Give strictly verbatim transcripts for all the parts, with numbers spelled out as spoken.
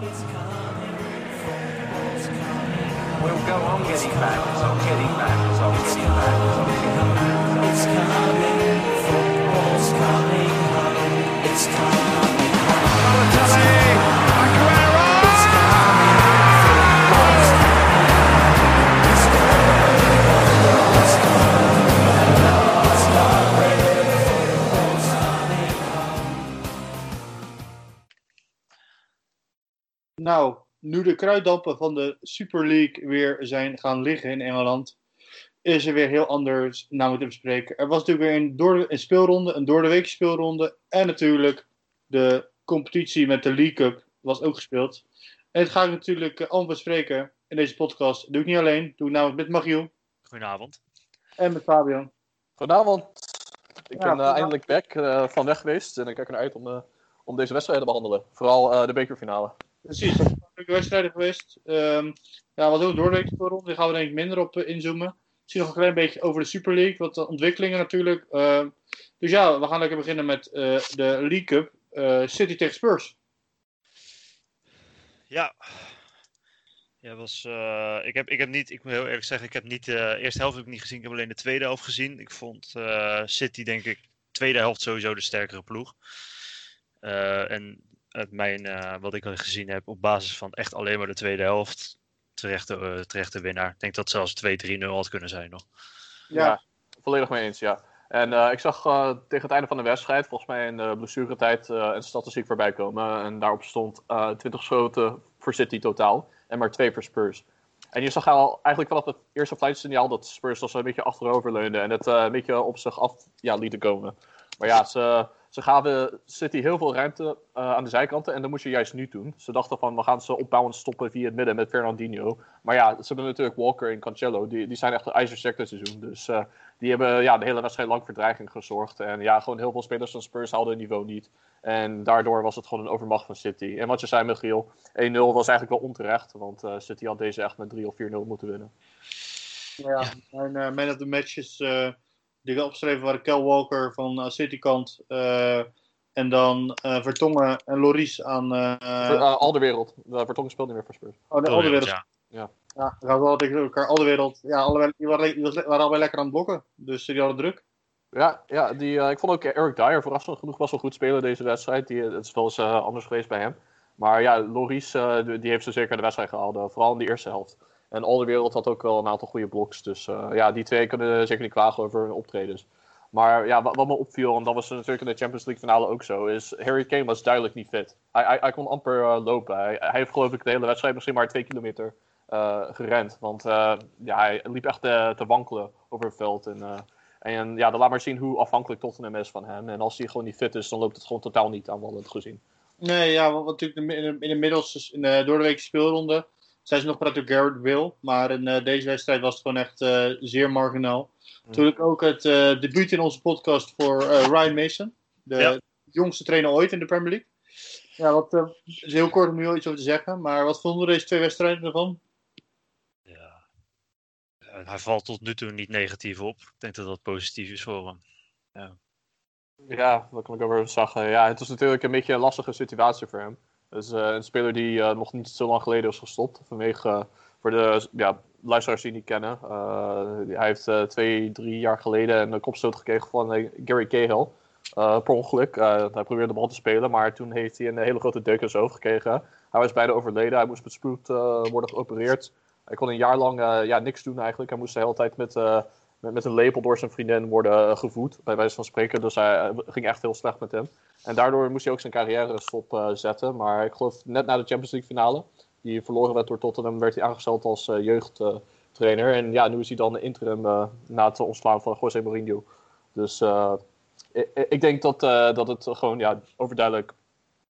We'll go on getting back, so getting back, so getting back, so getting back. It's coming, football's coming home, it's coming home. Balotelli, Aguero! It's coming, football's coming home, it's coming home, it's coming home, football's coming home. Nou, nu de kruiddampen van de Super League weer zijn gaan liggen in Engeland, is er weer heel anders naar te bespreken. Er was natuurlijk weer een, door, een speelronde, een door de week speelronde. En natuurlijk de competitie met de League Cup was ook gespeeld. En dat ga ik natuurlijk allemaal bespreken in deze podcast. Dat doe ik niet alleen, dat doe ik namelijk met Magio. Goedenavond. En met Fabio. Goedenavond. Ik ja, ben uh, eindelijk back uh, van weg geweest. En ik kijk ernaar uit om, uh, om deze wedstrijden te behandelen. Vooral uh, de bekerfinale. Precies, dat is een leuke wedstrijd geweest. Um, ja, wat ook een doorweekse voorronde, daar gaan we denk ik minder op uh, inzoomen. Misschien nog een klein beetje over de Super League, wat de ontwikkelingen natuurlijk. Uh, dus ja, we gaan lekker beginnen met uh, de League Cup. Uh, City tegen Spurs. Ja, ja was, uh, ik, heb, ik heb niet, ik moet heel eerlijk zeggen, ik heb niet de eerste helft heb ik niet gezien, ik heb alleen de tweede helft gezien. Ik vond uh, City denk ik, tweede helft sowieso de sterkere ploeg. Uh, en... Uit mijn, uh, wat ik al gezien heb, op basis van echt alleen maar de tweede helft, terechte, uh, terechte winnaar. Ik denk dat zelfs twee drie nul had kunnen zijn nog. Ja, ja volledig mee eens, ja. En uh, ik zag uh, tegen het einde van de wedstrijd, volgens mij in de blessuretijd, uh, een statistiek voorbij komen. En daarop stond uh, twintig schoten voor City totaal en maar twee voor Spurs. En je zag al eigenlijk vanaf het eerste fluitsignaal dat Spurs als een beetje achterover leunde en het uh, een beetje op zich af ja, lieten komen. Maar ja, ze... Ze gaven City heel veel ruimte uh, aan de zijkanten. En dat moest je juist nu doen. Ze dachten van, we gaan ze opbouwend stoppen via het midden met Fernandinho. Maar ja, ze hebben natuurlijk Walker en Cancelo. Die, die zijn echt een ijzersterk dit seizoen. Dus uh, die hebben ja, de hele wedstrijd lang voor dreiging gezorgd. En ja, gewoon heel veel spelers van Spurs haalden het niveau niet. En daardoor was het gewoon een overmacht van City. En wat je zei, Michiel, één nul was eigenlijk wel onterecht. Want uh, City had deze echt met drie of vier nul moeten winnen. Ja, en uh, man of the match is... Uh... Die wel opgeschreven waren Kyle Walker van uh, Citykant. Uh, en dan uh, Vertongen en Loris aan... Uh, uh, Alderweireld. Uh, Vertongen speelt niet meer voor Spurs. Oh, nee, Alderweireld. Ja, ja. Ja we hadden wel tegen elkaar. Alderweireld. Ja, allebei, die waren, die waren allebei lekker aan het blokken. Dus die hadden druk. Ja, ja die, uh, ik vond ook Eric Dyer verrassend genoeg was wel goed spelen deze wedstrijd. Die, het is wel eens uh, anders geweest bij hem. Maar ja, Loris uh, die heeft ze zeker de wedstrijd gehaald. Uh, vooral in de eerste helft. En Alderweireld had ook wel een aantal goede bloks. Dus uh, ja, die twee kunnen zeker niet klagen over hun optredens. Maar ja, wat, wat me opviel, en dat was natuurlijk in de Champions League finale ook zo, is Harry Kane was duidelijk niet fit. Hij, hij, hij kon amper uh, lopen. Hij, hij heeft geloof ik de hele wedstrijd misschien maar twee kilometer uh, gerend. Want uh, ja, hij liep echt uh, te wankelen over het veld. En, uh, en ja, dat laat maar zien hoe afhankelijk Tottenham is van hem. En als hij gewoon niet fit is, dan loopt het gewoon totaal niet aan, wat het gezien. Nee, ja, want natuurlijk in de, in de middels, dus in de doordeweekse speelronde, zij ze nog praten over Garrett Will, maar in uh, deze wedstrijd was het gewoon echt uh, zeer marginaal. Mm. Toen ik ook het uh, debuut in onze podcast voor uh, Ryan Mason, de ja. jongste trainer ooit in de Premier League. Ja, wat uh, is heel kort om hier iets over te zeggen, maar wat vonden we deze twee wedstrijden ervan? Ja, uh, hij valt tot nu toe niet negatief op. Ik denk dat dat positief is voor hem. Ja, ja dat kan ik ook weer zeggen. Ja, het is natuurlijk een beetje een lastige situatie voor hem. Dus uh, een speler die uh, nog niet zo lang geleden is gestopt. Vanwege, uh, voor de ja, luisteraars die niet kennen. Uh, hij heeft uh, twee, drie jaar geleden een kopstoot gekregen van uh, Gary Cahill. Uh, per ongeluk. Uh, hij probeerde de bal te spelen, maar toen heeft hij een hele grote deuk in zijn hoofd gekregen. Hij was bijna overleden. Hij moest met spoed uh, worden geopereerd. Hij kon een jaar lang uh, ja, niks doen eigenlijk. Hij moest de hele tijd met, uh, met, met een lepel door zijn vriendin worden gevoed. Bij wijze van spreken. Dus hij uh, ging echt heel slecht met hem. En daardoor moest hij ook zijn carrière stop uh, zetten. Maar ik geloof net na de Champions League finale, die verloren werd door Tottenham, werd hij aangesteld als uh, jeugdtrainer. Uh, en ja, nu is hij dan interim uh, na het ontslaan van José Mourinho. Dus uh, ik, ik denk dat, uh, dat het gewoon ja, overduidelijk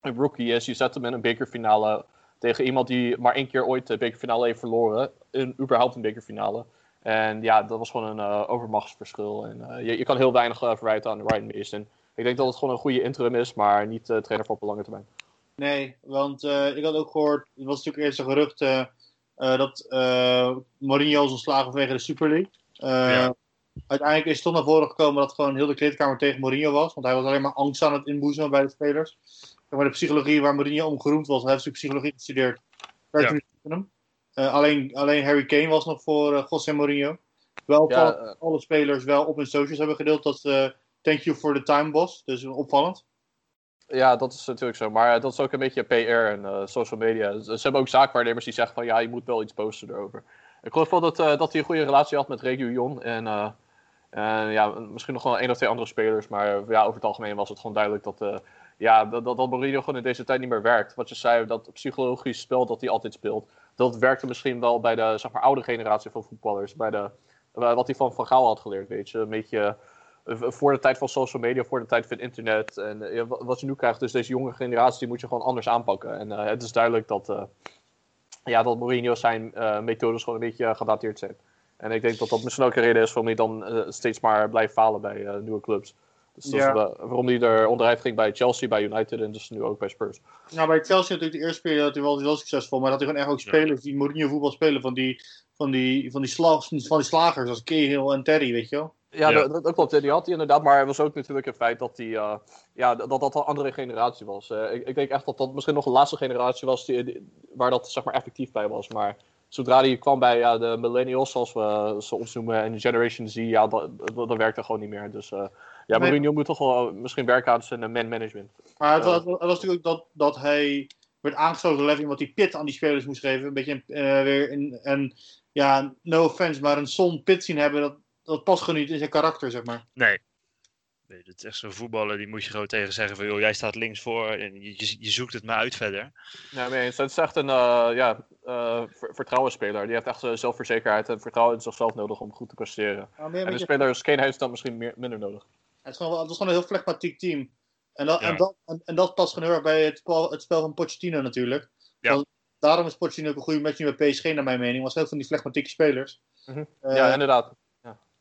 een rookie is. Je zet hem in een bekerfinale tegen iemand die maar één keer ooit de bekerfinale heeft verloren. In, überhaupt een bekerfinale. En ja, dat was gewoon een uh, overmachtsverschil. En uh, je, je kan heel weinig uh, verwijten aan Ryan Mason. Ik denk dat het gewoon een goede interim is, maar niet uh, trainer voor op de lange termijn. Nee, want uh, ik had ook gehoord, het was natuurlijk eerst een gerucht uh, uh, dat uh, Mourinho is ontslagen vanwege de Super League. Uh, ja. Uiteindelijk is het toch naar voren gekomen dat gewoon heel de kleedkamer tegen Mourinho was, want hij was alleen maar angst aan het inboezemen bij de spelers. maar de psychologie waar Mourinho om geroemd was. Hij heeft natuurlijk psychologie gestudeerd. Ja. Uh, alleen, alleen Harry Kane was nog voor uh, José Mourinho. Wel ja, uh, alle spelers wel op hun socials hebben gedeeld dat uh, thank you for the time was. Dus opvallend. Ja, dat is natuurlijk zo. Maar dat is ook een beetje P R en uh, social media. Ze hebben ook zaakwaarnemers die zeggen van ja, je moet wel iets posten erover. Ik geloof wel dat, uh, dat hij een goede relatie had met Reguilon. En uh, uh, ja, misschien nog wel één of twee andere spelers. Maar uh, ja, over het algemeen was het gewoon duidelijk dat, uh, ja, dat, dat, dat Mourinho gewoon in deze tijd niet meer werkt. Wat je zei, dat psychologisch spel dat hij altijd speelt. Dat werkte misschien wel bij de zeg maar, oude generatie van voetballers. Bij de, wat hij van Van Gaal had geleerd, weet je. Een beetje uh, voor de tijd van social media, voor de tijd van internet. En uh, wat je nu krijgt, dus deze jonge generatie, die moet je gewoon anders aanpakken. En uh, het is duidelijk dat... Uh, Ja, dat Mourinho zijn uh, methodes gewoon een beetje uh, gedateerd zijn. En ik denk dat dat misschien ook een reden is waarom hij dan uh, steeds maar blijft falen bij uh, nieuwe clubs. Dus dat ja. is, uh, waarom hij er onderuit ging bij Chelsea, bij United en dus nu ook bij Spurs. Nou, bij Chelsea natuurlijk de eerste periode had hij wel, wel succesvol. Maar dat hij gewoon echt ook spelers ja. die Mourinho voetbal spelen van die, van die, van die, sla, van die slagers als Cahill en Terry, weet je wel. Ja, ja. Dat, dat klopt. Die had hij inderdaad. Maar het was ook natuurlijk een feit dat die, uh, ja, dat, dat een andere generatie was. Uh, ik, ik denk echt dat dat misschien nog de laatste generatie was die, die, waar dat zeg maar, effectief bij was. Maar zodra hij kwam bij ja, de millennials, zoals we ze ons noemen, en Generation Z, ja, dat, dat, dat werkte gewoon niet meer. Dus uh, ja, nee. Mourinho moet toch wel misschien werken aan zijn man-management. Maar het was, uh, het was natuurlijk ook dat, dat hij werd aangesloten door Levy, omdat hij pit aan die spelers moest geven. Een beetje uh, weer een, een, ja, no offense, maar een zon pit zien hebben, dat Dat past gewoon niet in zijn karakter, zeg maar. Nee. nee dat is echt zo'n voetballer, die moet je gewoon tegen zeggen van... joh, jij staat links voor en je, je, je zoekt het maar uit verder. Ja, nee, het is echt een uh, ja, uh, vertrouwensspeler. Die heeft echt uh, zelfverzekerheid en vertrouwen in zichzelf nodig om goed te presteren. Ja, en de speler als Kane heeft dan misschien meer, minder nodig. Het is, gewoon, het is gewoon een heel flegmatiek team. En dat, ja. en, dat, en, en dat past gewoon heel erg bij het, het spel van Pochettino natuurlijk. Ja. Want daarom is Pochettino ook een goede match bij P S G naar mijn mening. Was heel van die flegmatieke spelers. Mm-hmm. Uh, ja, inderdaad.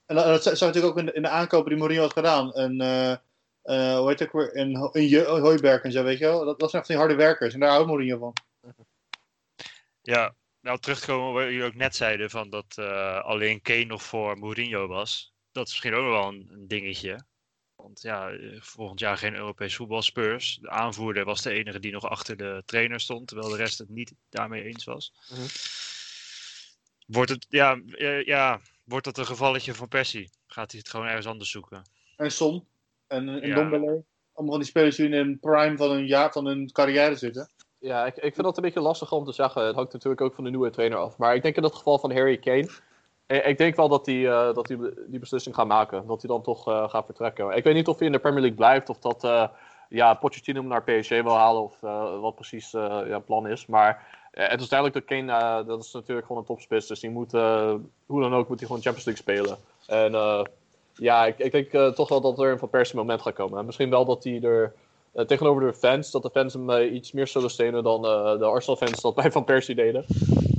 En dat zou natuurlijk ook in de aankopen die Mourinho had gedaan. En, uh, uh, hoe heet het ook weer? Een, een Hooiberg en zo, weet je wel. Dat, dat zijn echt die harde werkers. En daar houdt Mourinho van. Ja, nou terugkomen waar jullie ook net zeiden. Van dat uh, alleen Kane nog voor Mourinho was. Dat is misschien ook wel een, een dingetje. Want ja, volgend jaar geen Europees voetbal. Spurs, de aanvoerder, was de enige die nog achter de trainer stond. Terwijl de rest het niet daarmee eens was. Mm-hmm. Wordt het, ja... ja Wordt dat een gevalletje van Persie? Gaat hij het gewoon ergens anders zoeken? En Son. En, en ja. Dombele. Allemaal van die spelers die in een prime van een jaar van hun carrière zitten. Ja, ik, ik vind dat een beetje lastig om te zeggen. Het hangt natuurlijk ook van de nieuwe trainer af. Maar ik denk in het geval van Harry Kane... Ik, ik denk wel dat hij uh, die, die beslissing gaat maken. Dat hij dan toch uh, gaat vertrekken. Ik weet niet of hij in de Premier League blijft. Of dat uh, ja, Pochettino hem naar P S G wil halen. Of uh, wat precies het uh, ja, plan is. Maar... Het is duidelijk dat Kane, uh, dat is natuurlijk gewoon een topspits, dus die moet, uh, hoe dan ook, moet hij gewoon Champions League spelen. En uh, ja, ik, ik denk uh, toch wel dat er een Van Persie moment gaat komen. En misschien wel dat hij er, uh, tegenover de fans, dat de fans hem uh, iets meer zullen steunen dan uh, de Arsenal fans dat bij Van Persie deden.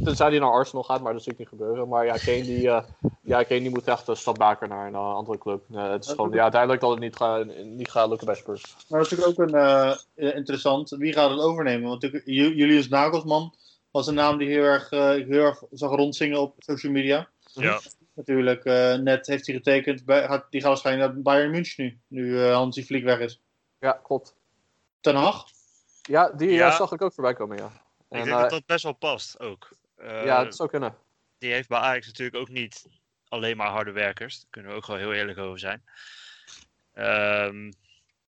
Tenzij hij naar Arsenal gaat, maar dat zie ik niet gebeuren. Maar ja, Kane die, uh, ja, Kane die moet echt een stap maken naar een uh, andere club. Uh, het is gewoon ja, duidelijk dat het niet gaat niet ga lukken bij Spurs. Maar dat is natuurlijk ook een, uh, interessant, wie gaat het overnemen? Want Julius Nagelsmann was een naam die heel erg, uh, heel erg zag rondzingen op social media. Ja. Natuurlijk, uh, net heeft hij getekend, bij, gaat, die gaat waarschijnlijk naar Bayern München nu, nu uh, Hansi Flick weg is. Ja, klopt. Ten Hag? Ja, die ja. Uh, zag ik ook voorbij komen, ja. En, ik denk uh, dat dat best wel past ook. Uh, ja, dat zou kunnen. Die heeft bij Ajax natuurlijk ook niet alleen maar harde werkers. Daar kunnen we ook gewoon heel eerlijk over zijn. Um,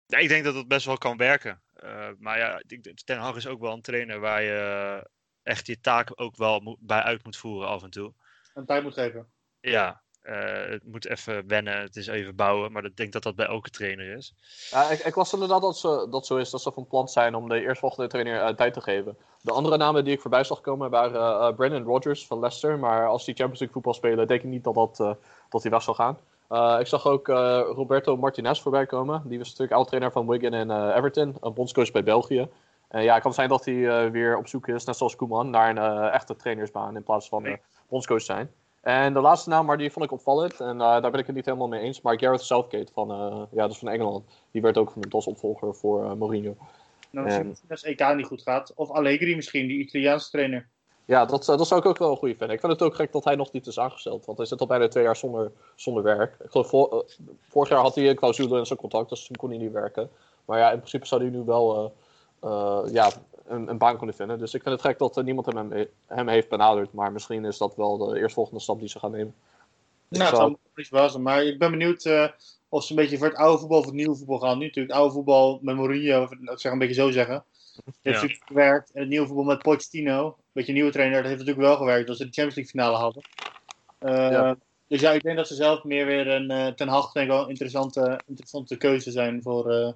ja, ik denk dat dat best wel kan werken. Uh, maar ja, Ten Hag is ook wel een trainer waar je echt je taak ook wel mo- bij uit moet voeren af en toe. En tijd moet geven. Ja, uh, het moet even wennen. Het is even bouwen. Maar ik denk dat dat bij elke trainer is. Ja, ik, ik las inderdaad dat ze, dat zo is. Dat ze van plan zijn om de eerstvolgende trainer uh, tijd te geven. De andere namen die ik voorbij zag komen waren uh, Brendan Rodgers van Leicester. Maar als die Champions League voetbal spelen, denk ik niet dat, dat, uh, dat die weg zal gaan. Uh, ik zag ook uh, Roberto Martinez voorbij komen. Die was natuurlijk oud-trainer van Wigan en uh, Everton. Een bondscoach bij België. En uh, ja, het kan zijn dat hij uh, weer op zoek is, net zoals Koeman, naar een uh, echte trainersbaan in plaats van uh, bondscoach zijn. En de laatste naam, maar die vond ik opvallend. En uh, daar ben ik het niet helemaal mee eens. Maar Gareth Southgate van, uh, ja, dus van Engeland. Die werd ook genoemd als opvolger voor uh, Mourinho. Nou, misschien en... als E K niet goed gaat. Of Allegri misschien, die Italiaanse trainer. Ja, dat, dat zou ik ook wel een goede vinden. Ik vind het ook gek dat hij nog niet is aangesteld. Want hij zit al bijna twee jaar zonder, zonder werk. Ik geloof, vor, uh, vorig jaar had hij een clausule in zijn contract, dus toen kon hij niet werken. Maar ja, in principe zou hij nu wel uh, uh, ja, een, een baan kunnen vinden. Dus ik vind het gek dat uh, niemand hem, hem, hem heeft benaderd. Maar misschien is dat wel de eerstvolgende stap die ze gaan nemen. Nou, zou... het zou niet verbazen. Maar ik ben benieuwd uh, of ze een beetje voor het oude voetbal of het nieuwe voetbal gaan. Nu natuurlijk oude voetbal met Mourinho, of het, zeg een beetje zo zeggen. Dat heeft natuurlijk gewerkt. En het nieuwe voetbal met Pochettino, een beetje een nieuwe trainer, dat heeft natuurlijk wel gewerkt. Als ze de Champions League finale hadden. Uh, ja. Dus ja, ik denk dat ze zelf meer weer een uh, Ten Hag denk ik wel een interessante, interessante keuze zijn voor... Uh...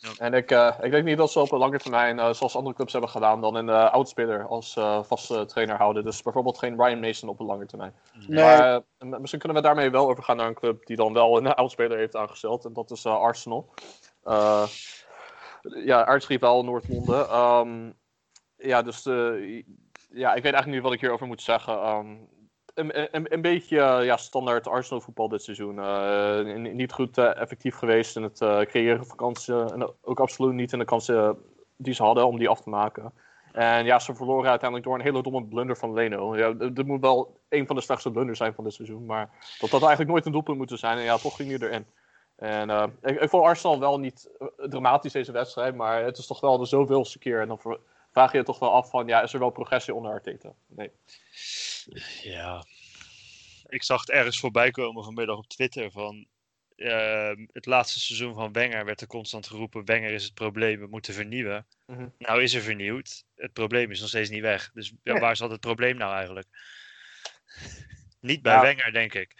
Ja. En ik, uh, ik denk niet dat ze op een lange termijn, uh, zoals andere clubs hebben gedaan, dan een uh, oudspeler als uh, vaste trainer houden. Dus bijvoorbeeld geen Ryan Mason op een lange termijn. Nee. Maar uh, misschien kunnen we daarmee wel overgaan naar een club die dan wel een oudspeler heeft aangesteld. En dat is uh, Arsenal. Uh, ja, aartsrivaal Noordmonden. Um, ja, dus uh, ja, ik weet eigenlijk niet wat ik hierover moet zeggen. Um, Een, een, een beetje ja, standaard Arsenal voetbal dit seizoen. Uh, niet goed uh, effectief geweest in het uh, creëren van kansen. En ook absoluut niet in de kansen die ze hadden om die af te maken. En ja, ze verloren uiteindelijk door een hele domme blunder van Leno. Ja, dit moet wel een van de slechtste blunders zijn van dit seizoen. Maar dat had eigenlijk nooit een doelpunt moeten zijn. En ja, toch ging hij erin. En uh, ik, ik vond Arsenal wel niet dramatisch deze wedstrijd. Maar het is toch wel de zoveelste keer. En dan vraag je je toch wel af van, ja, is er wel progressie onder Arteta? Nee. Ja, ik zag het ergens voorbij komen vanmiddag op Twitter van uh, het laatste seizoen van Wenger werd er constant geroepen, Wenger is het probleem, we moeten vernieuwen. Mm-hmm. Nou is er vernieuwd, het probleem is nog steeds niet weg. Dus ja, nee. Waar zat het probleem nou eigenlijk? Niet bij ja. Wenger, denk ik.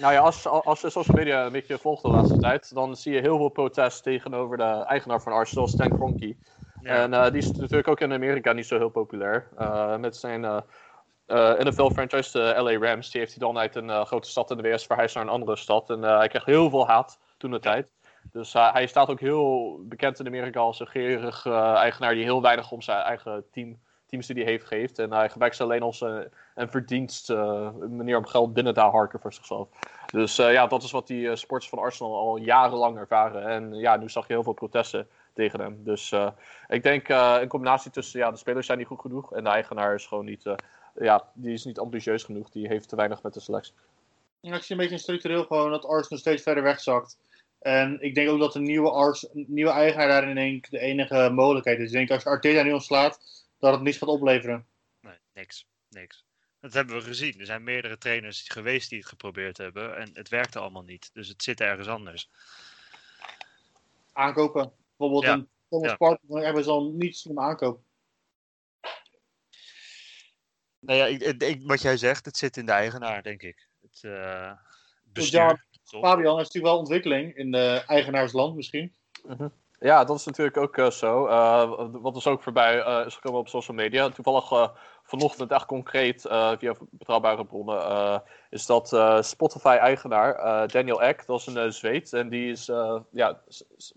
Nou ja, als, als je social media een beetje volgt de laatste tijd, dan zie je heel veel protest tegenover de eigenaar van Arsenal, Stan Kroenke. Ja. En uh, die is natuurlijk ook in Amerika niet zo heel populair. Uh, met zijn... Uh, Uh, N F L-franchise, de L A Rams, die heeft hij dan uit een uh, grote stad in de W S verhuisd naar een andere stad. En uh, hij kreeg heel veel haat toen de tijd. Dus uh, hij staat ook heel bekend in Amerika als een gerig uh, eigenaar die heel weinig om zijn eigen team, teams die hij heeft geeft. En hij gebruikt ze alleen als uh, een verdienst uh, manier om geld binnen te harken voor zichzelf. Dus uh, ja, dat is wat die uh, sports van Arsenal al jarenlang ervaren. En ja, nu zag je heel veel protesten tegen hem. Dus uh, ik denk uh, een combinatie tussen ja, de spelers zijn niet goed genoeg en de eigenaar is gewoon niet... Uh, Ja, die is niet ambitieus genoeg. Die heeft te weinig met de selectie. Ja, ik zie een beetje een structureel gewoon dat Arsenal steeds verder wegzakt. En ik denk ook dat een nieuwe, Ars, een nieuwe eigenaar daarin denk, de enige mogelijkheid is. Ik denk als je Arteta nu ontslaat, dat het niets gaat opleveren. Nee, niks. niks. Dat hebben we gezien. Er zijn meerdere trainers geweest die het geprobeerd hebben. En het werkte allemaal niet. Dus het zit ergens anders. Aankopen. Bijvoorbeeld ja. een Thomas ja. Partner hebben ze al niets van aankopen. Nou ja, ik, ik, wat jij zegt, het zit in de eigenaar, denk ik. Het uh, bestuur. Ja, Fabian heeft natuurlijk wel ontwikkeling in de eigenaarsland misschien. Uh-huh. Ja, dat is natuurlijk ook uh, zo. Uh, wat is ook voorbij uh, is gekomen op social media. Toevallig uh, vanochtend echt concreet uh, via betrouwbare bronnen uh, is dat uh, Spotify-eigenaar uh, Daniel Ek, dat is een uh, Zweed. En die is, uh, ja,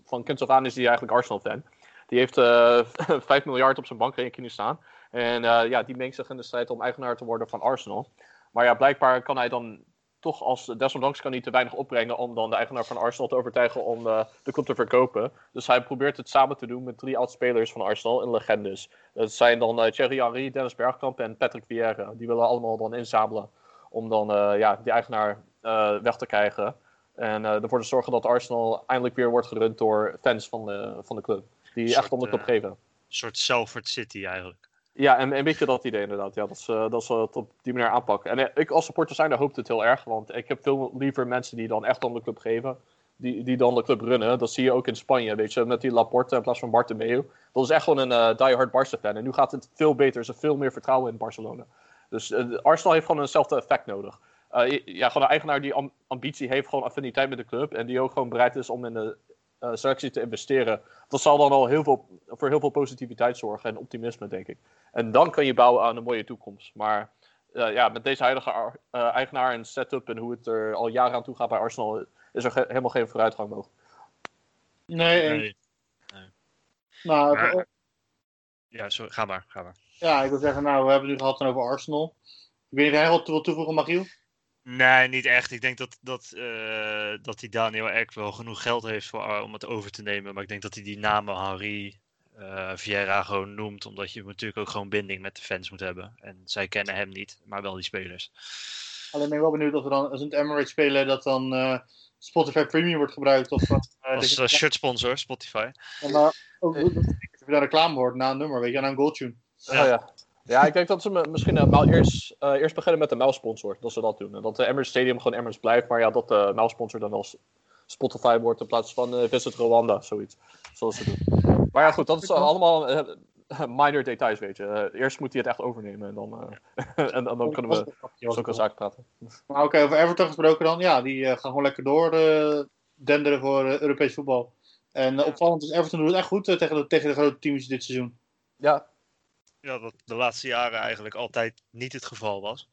van kind af aan is die eigenlijk Arsenal-fan. Die heeft uh, vijf miljard op zijn bankrekening staan. En uh, ja, die mengt zich in de strijd om eigenaar te worden van Arsenal. Maar ja, blijkbaar kan hij dan toch als... Desondanks kan hij te weinig opbrengen om dan de eigenaar van Arsenal te overtuigen om uh, de club te verkopen. Dus hij probeert het samen te doen met drie oud-spelers van Arsenal en legendes. Dat zijn dan uh, Thierry Henry, Dennis Bergkamp en Patrick Vieira. Die willen allemaal dan inzamelen om dan uh, ja, die eigenaar uh, weg te krijgen. En uh, ervoor te zorgen dat Arsenal eindelijk weer wordt gerund door fans van de, van de club. Die soort, echt om de club uh, geven. Een soort Salford City eigenlijk. Ja, en een beetje dat idee inderdaad. Ja, dat ze, dat ze het op die manier aanpakken. En ik als supporter zijnde hoopt het heel erg. Want ik heb veel liever mensen die dan echt om de club geven. Die, die dan de club runnen. Dat zie je ook in Spanje. Weet je, met die Laporte in plaats van Bartomeu. Dat is echt gewoon een uh, diehard Barca-fan. En nu gaat het veel beter. Ze hebben veel meer vertrouwen in Barcelona. Dus uh, Arsenal heeft gewoon eenzelfde effect nodig. Uh, ja, gewoon een eigenaar die amb- ambitie heeft. Gewoon affiniteit met de club. En die ook gewoon bereid is om in de... Uh, selectie te investeren, dat zal dan al heel veel, voor heel veel positiviteit zorgen en optimisme, denk ik. En dan kan je bouwen aan een mooie toekomst. Maar uh, ja, met deze huidige ar- uh, eigenaar en setup en hoe het er al jaren aan toe gaat bij Arsenal, is er ge- helemaal geen vooruitgang mogelijk. Nee. nee. nee. nee. Nou, maar, we... Ja, sorry, ga maar, ga maar. Ja, ik wil zeggen, nou, we hebben het nu gehad over Arsenal. Ik weet niet of jij wat wil toevoegen, Magiel? Nee, niet echt. Ik denk dat, dat, uh, dat die Daniel Ek wel genoeg geld heeft voor, uh, om het over te nemen. Maar ik denk dat hij die namen Henry, uh, Vieira gewoon noemt. Omdat je natuurlijk ook gewoon binding met de fans moet hebben. En zij kennen hem niet, maar wel die spelers. Alleen ben ik wel benieuwd of we dan als een Emirates spelen dat dan uh, Spotify Premium wordt gebruikt. Of, uh, als uh, shirtsponsor, Spotify. Ja, maar ook dat je daar reclame hoort na een nummer, weet je, na een goaltune. Ja. Oh, ja. Ja, ik denk dat ze misschien uh, eerst, uh, eerst beginnen met de muilsponsor. Dat ze dat doen. En dat de Emirates Stadium gewoon Emirates blijft. Maar ja, dat de muilsponsor dan wel Spotify wordt in plaats van uh, Visit Rwanda. Zoiets. Zoals ze doen. Maar ja, goed. Dat is uh, allemaal uh, minor details, weet je. Uh, eerst moet hij het echt overnemen. En dan, uh, en, en dan kunnen we zulke cool. zaken praten. Maar oké, okay, over Everton gesproken dan. Ja, die uh, gaan gewoon lekker door uh, denderen voor uh, Europees voetbal. En uh, opvallend is Everton doet het echt goed uh, tegen, de, tegen de grote teams dit seizoen. Ja. Ja, wat de laatste jaren eigenlijk altijd niet het geval was.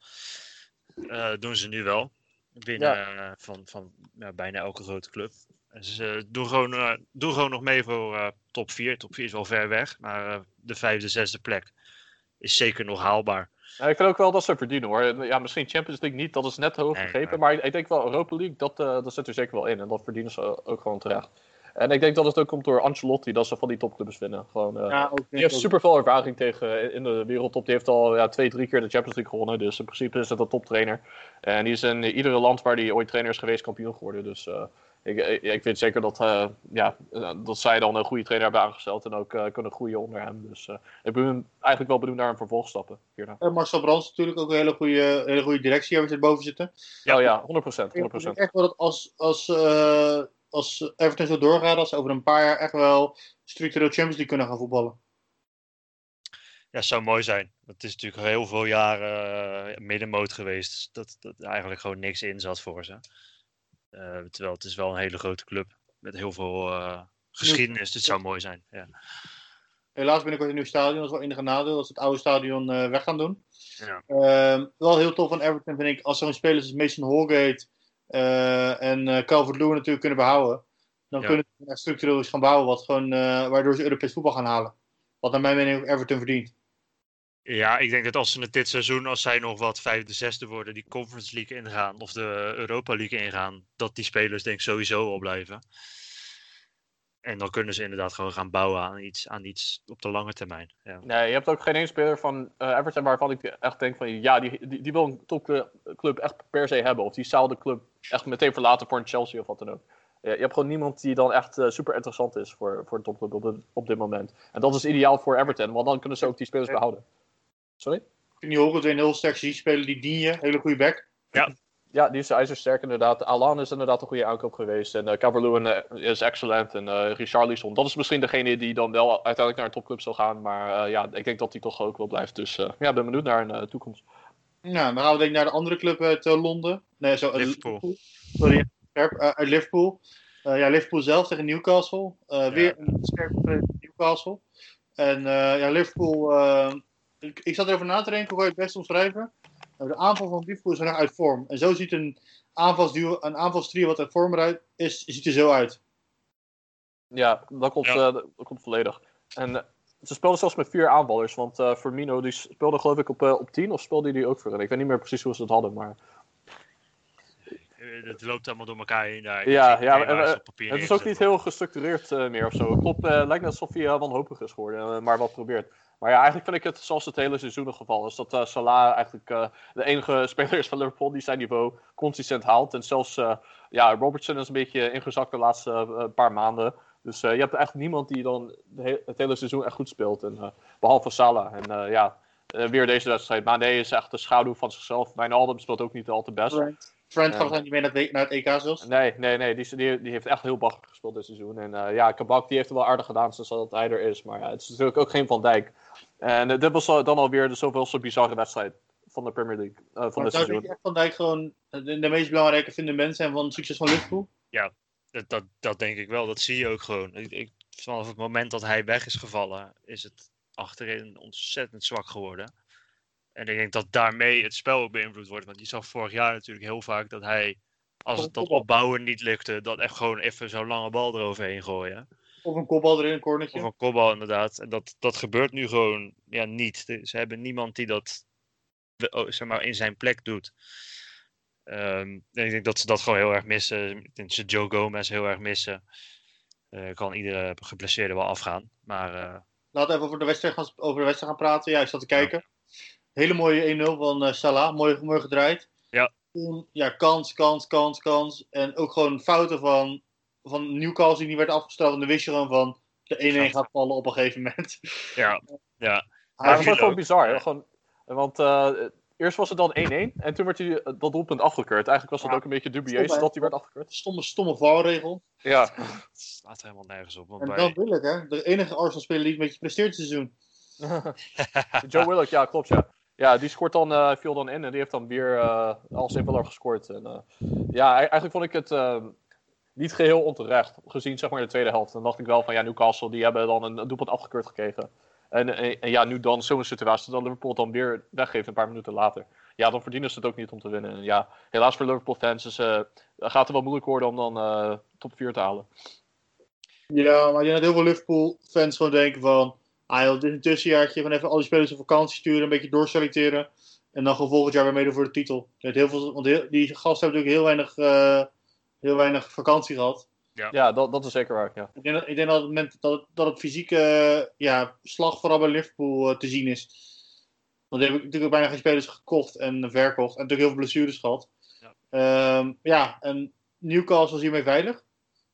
Uh, doen ze nu wel. Binnen ja. van, van ja, bijna elke grote club. Ze uh, doen, gewoon, uh, doen gewoon nog mee voor uh, top vier. Top vier is wel ver weg. Maar uh, de vijfde, zesde plek is zeker nog haalbaar. Ja, ik vind ook wel dat ze verdienen hoor. Ja, misschien Champions League niet, dat is net te hoog nee, gegrepen. Maar... maar ik denk wel Europa League, dat, uh, dat zit er zeker wel in. En dat verdienen ze ook gewoon terecht. En ik denk dat het ook komt door Ancelotti, dat ze van die topclubs winnen. Gewoon, uh, ja, die heeft superveel ervaring tegen in de wereldtop. Die heeft al ja, twee, drie keer de Champions League gewonnen. Dus in principe is het een toptrainer. En die is in iedere land waar hij ooit trainer is geweest kampioen geworden. Dus uh, ik, ik, ik weet zeker dat, uh, ja, dat zij dan een goede trainer hebben aangesteld. En ook uh, kunnen groeien onder hem. Dus uh, ik ben eigenlijk wel benieuwd naar een vervolgstappen hierna. En Marcel Brands natuurlijk ook een hele goede, hele goede directie waar we boven zitten. Ja, oh, ja, honderd procent. Ik denk echt wel dat als... als uh... als Everton zo doorgaat, dat ze over een paar jaar echt wel structureel Champions League kunnen gaan voetballen. Ja, zou mooi zijn. Het is natuurlijk heel veel jaren uh, middenmoot geweest. Dat, dat eigenlijk gewoon niks in zat voor ze. Uh, terwijl het is wel een hele grote club. Met heel veel uh, geschiedenis. Dus het zou mooi zijn. Ja. Helaas ben ik weer in een nieuw stadion. Dat is wel enige nadeel. Dat ze het oude stadion uh, weg gaan doen. Ja. Uh, wel heel tof van Everton vind ik. Als zo'n spelers als Mason Holgate... Uh, en uh, Calvert-Lewin natuurlijk kunnen behouden. Dan ja. kunnen ze structureel iets gaan bouwen, wat gewoon, uh, waardoor ze Europees voetbal gaan halen. Wat naar mijn mening ook Everton verdient. Ja, ik denk dat als ze het dit seizoen, als zij nog wat vijfde, zesde worden, die Conference League ingaan of de Europa League ingaan, dat die spelers denk ik sowieso al blijven. En dan kunnen ze inderdaad gewoon gaan bouwen aan iets, aan iets op de lange termijn. Ja. Nee, je hebt ook geen één speler van uh, Everton waarvan ik echt denk van... ja, die, die, die wil een topclub echt per se hebben. Of die zou de club echt meteen verlaten voor een Chelsea of wat dan ook. Je hebt gewoon niemand die dan echt uh, super interessant is voor, voor een topclub op, de, op dit moment. En dat is ideaal voor Everton, want dan kunnen ze ook die spelers behouden. Sorry? Ik vind die een heel sterk zie spelen, die Digne, hele goede back. Ja. Ja, die is ijzersterk inderdaad. Alan is inderdaad een goede aankoop geweest. En uh, Calvert-Lewin is excellent. En uh, Richarlison, dat is misschien degene die dan wel uiteindelijk naar een topclub zal gaan. Maar uh, ja, ik denk dat die toch ook wel blijft. Dus uh, ja, ben benieuwd naar een uh, toekomst. Nou, dan gaan we denk ik naar de andere club uit uh, Londen. Nee, zo, uh, Liverpool. Liverpool. Sorry, uit uh, Liverpool. Uh, ja, Liverpool zelf tegen Newcastle. Uh, ja. Weer een scherpe Newcastle. En uh, ja, Liverpool... Uh, ik, ik zat erover na te denken hoe je het best omschrijven. De aanval van Liverpool is er nog uit vorm. En zo ziet een aanvalsduo, een aanvalstrio wat uit vorm eruit is, ziet er zo uit. Ja, dat komt, ja. Uh, dat komt volledig. En uh, ze speelden zelfs met vier aanvallers. Want uh, Firmino die speelde geloof ik op, uh, op tien of speelde die ook voor? Ik weet niet meer precies hoe ze dat hadden, maar... Het loopt allemaal door elkaar heen. Daar. Ja, ja en, uh, het is ook gezet, niet heel gestructureerd uh, meer of zo. Klopt, uh, lijkt net alsof hij uh, wanhopig is geworden, uh, maar wat probeert. Maar ja, eigenlijk vind ik het zoals het hele seizoen het geval is. Dat uh, Salah eigenlijk uh, de enige speler is van Liverpool die zijn niveau consistent haalt. En zelfs uh, ja, Robertson is een beetje ingezakt de laatste uh, paar maanden. Dus uh, je hebt echt niemand die dan de he- het hele seizoen echt goed speelt. En, uh, behalve Salah. En uh, ja, uh, weer deze wedstrijd. Mané is echt de schaduw van zichzelf. Wijnaldum speelt ook niet al te best. Right. Frank gaat uh, niet mee naar het, naar het E K zelfs? Nee, nee, nee. Die, die, die heeft echt heel bagger gespeeld dit seizoen. En uh, ja, Kabak die heeft het wel aardig gedaan sinds dat hij er is. Maar ja, het is natuurlijk ook geen Van Dijk. En uh, dit was dan alweer de zoveelste bizarre wedstrijd van de Premier League. Uh, van dit seizoen. Zou je echt Van Dijk gewoon de, de meest belangrijke fundament zijn van het succes van Liverpool? Ja, dat, dat, dat denk ik wel. Dat zie je ook gewoon. Ik, ik, vanaf het moment dat hij weg is gevallen, is het achterin ontzettend zwak geworden. En ik denk dat daarmee het spel ook beïnvloed wordt. Want je zag vorig jaar natuurlijk heel vaak dat hij, als het dat opbouwen niet lukte, dat echt gewoon even zo'n lange bal eroverheen gooien. Of een kopbal erin, een cornertje. Of een kopbal inderdaad. En dat, dat gebeurt nu gewoon ja, niet. Ze hebben niemand die dat zeg maar, in zijn plek doet. Um, en ik denk dat ze dat gewoon heel erg missen. Ik denk dat ze Joe Gomez heel erg missen. Uh, kan iedere geblesseerde wel afgaan. Maar, uh... laten we even over de wedstrijd gaan, over de wedstrijd gaan praten. Ja, ik zat te kijken. Ja. Hele mooie één nul van uh, Salah. Mooi, mooi gedraaid. Ja. Ja, kans, kans, kans, kans. En ook gewoon fouten van, van Newcastle die niet werd afgestraft. En dan wist je gewoon van, de één-één gaat vallen op een gegeven moment. Ja, ja. Maar dat was gewoon bizar. Hè? Gewoon, want uh, eerst was het dan één-één en toen werd die, uh, dat doelpunt afgekeurd. Eigenlijk was dat ja, ook een beetje dubieus stomme, dat die werd afgekeurd. Stomme, stomme vouwregel. Ja. Het slaat er helemaal nergens op. Want en bij... dat wil ik, hè. De enige Arsenal-speler die een beetje presteert dit seizoen. Joe Willock, ja, klopt, ja. Ja, die scoort dan, uh, viel dan in en die heeft dan weer uh, als invaller gescoord. En, uh, ja, eigenlijk vond ik het uh, niet geheel onterecht, gezien zeg maar de tweede helft. Dan dacht ik wel van, ja, Newcastle, die hebben dan een doelpunt afgekeurd gekregen. En, en, en ja, nu dan zo'n situatie dat Liverpool dan weer weggeeft een paar minuten later. Ja, dan verdienen ze het ook niet om te winnen. En ja, helaas voor Liverpool fans, dus uh, gaat het wel moeilijk worden om dan uh, top vier te halen. Ja, maar je hebt heel veel Liverpool fans gewoon denken van... Ah joh, dit is een tussenjaartje, van even al die spelers op vakantie sturen, een beetje doorselecteren. En dan gewoon volgend jaar weer meedoen voor de titel. Je hebt heel veel, want heel, die gasten hebben natuurlijk heel weinig, uh, heel weinig vakantie gehad. Ja, ja dat, dat is zeker waar. Ja. Ik, denk dat, ik denk dat het, dat, dat het fysieke uh, ja, slag vooral bij Liverpool uh, te zien is. Want die hebben natuurlijk bijna geen spelers gekocht en verkocht. En natuurlijk heel veel blessures gehad. Ja, um, ja en Newcastle is hiermee veilig.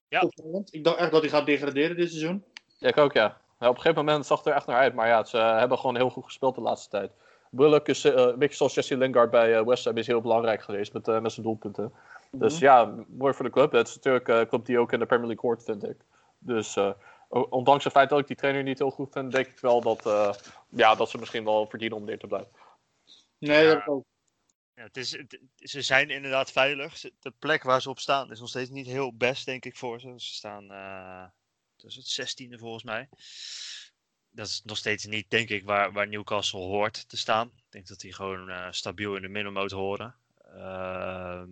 Ja. Ik dacht echt dat hij gaat degraderen dit seizoen. Ja, ik ook, ja. Ja, op een gegeven moment zag het er echt naar uit. Maar ja, ze uh, hebben gewoon heel goed gespeeld de laatste tijd. Bullock is uh, een beetje zoals Jesse Lingard bij uh, West Ham is heel belangrijk geweest met, uh, met zijn doelpunten. Mm-hmm. Dus ja, mooi voor de club. Het is natuurlijk een uh, club die ook in de Premier League hoort, vind ik. Dus uh, ondanks het feit dat ik die trainer niet heel goed vind, denk ik wel dat, uh, ja, dat ze misschien wel verdienen om neer te blijven. Nee, dat ook. Ja, het is, het, ze zijn inderdaad veilig. De plek waar ze op staan is nog steeds niet heel best, denk ik, voor ze. Ze staan... Uh... Dus het zestiende volgens mij. Dat is nog steeds niet, denk ik, waar, waar Newcastle hoort te staan. Ik denk dat die gewoon uh, stabiel in de middenmoot horen. Uh,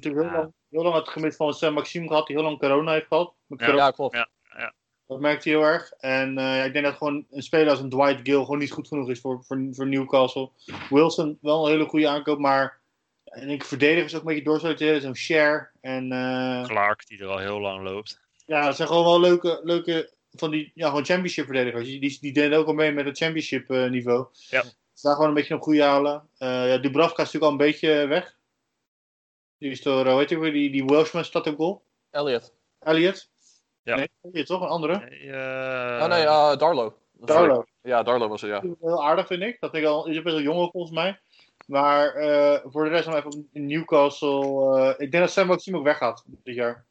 heel, uh, lang, heel lang het gemis van Saint-Maxime gehad, die heel lang corona heeft gehad. Met ja, corona. Ja, klopt. Ja, ja. Dat merkt hij heel erg. En uh, ik denk dat gewoon een speler als een Dwight Gill gewoon niet goed genoeg is voor, voor, voor Newcastle. Wilson, wel een hele goede aankoop, maar... En ik verdedig is ook een beetje doorselecteren. Zo'n Cher en... Uh, Clark, die er al heel lang loopt. Ja, dat zijn gewoon wel leuke, leuke van die, ja, gewoon championship verdedigers. Die, die, die deden ook al mee met het championship uh, niveau. Ja. Ze daar gewoon een beetje op goede halen. Uh, ja, Dubravka is natuurlijk al een beetje weg. Die is door, hoe heet je weer, die, die Welshman staat op goal. Elliot. Elliot? Ja. Nee, Elliot toch? Een andere? Uh, uh... Oh nee, uh, Darlow. Darlow. Ja, Darlow was het, ja. Heel aardig vind ik. Dat vind ik al, is best wel jong volgens mij. Maar uh, voor de rest nog even in Newcastle. Uh, ik denk dat Saint-Maxime ook weggaat dit jaar.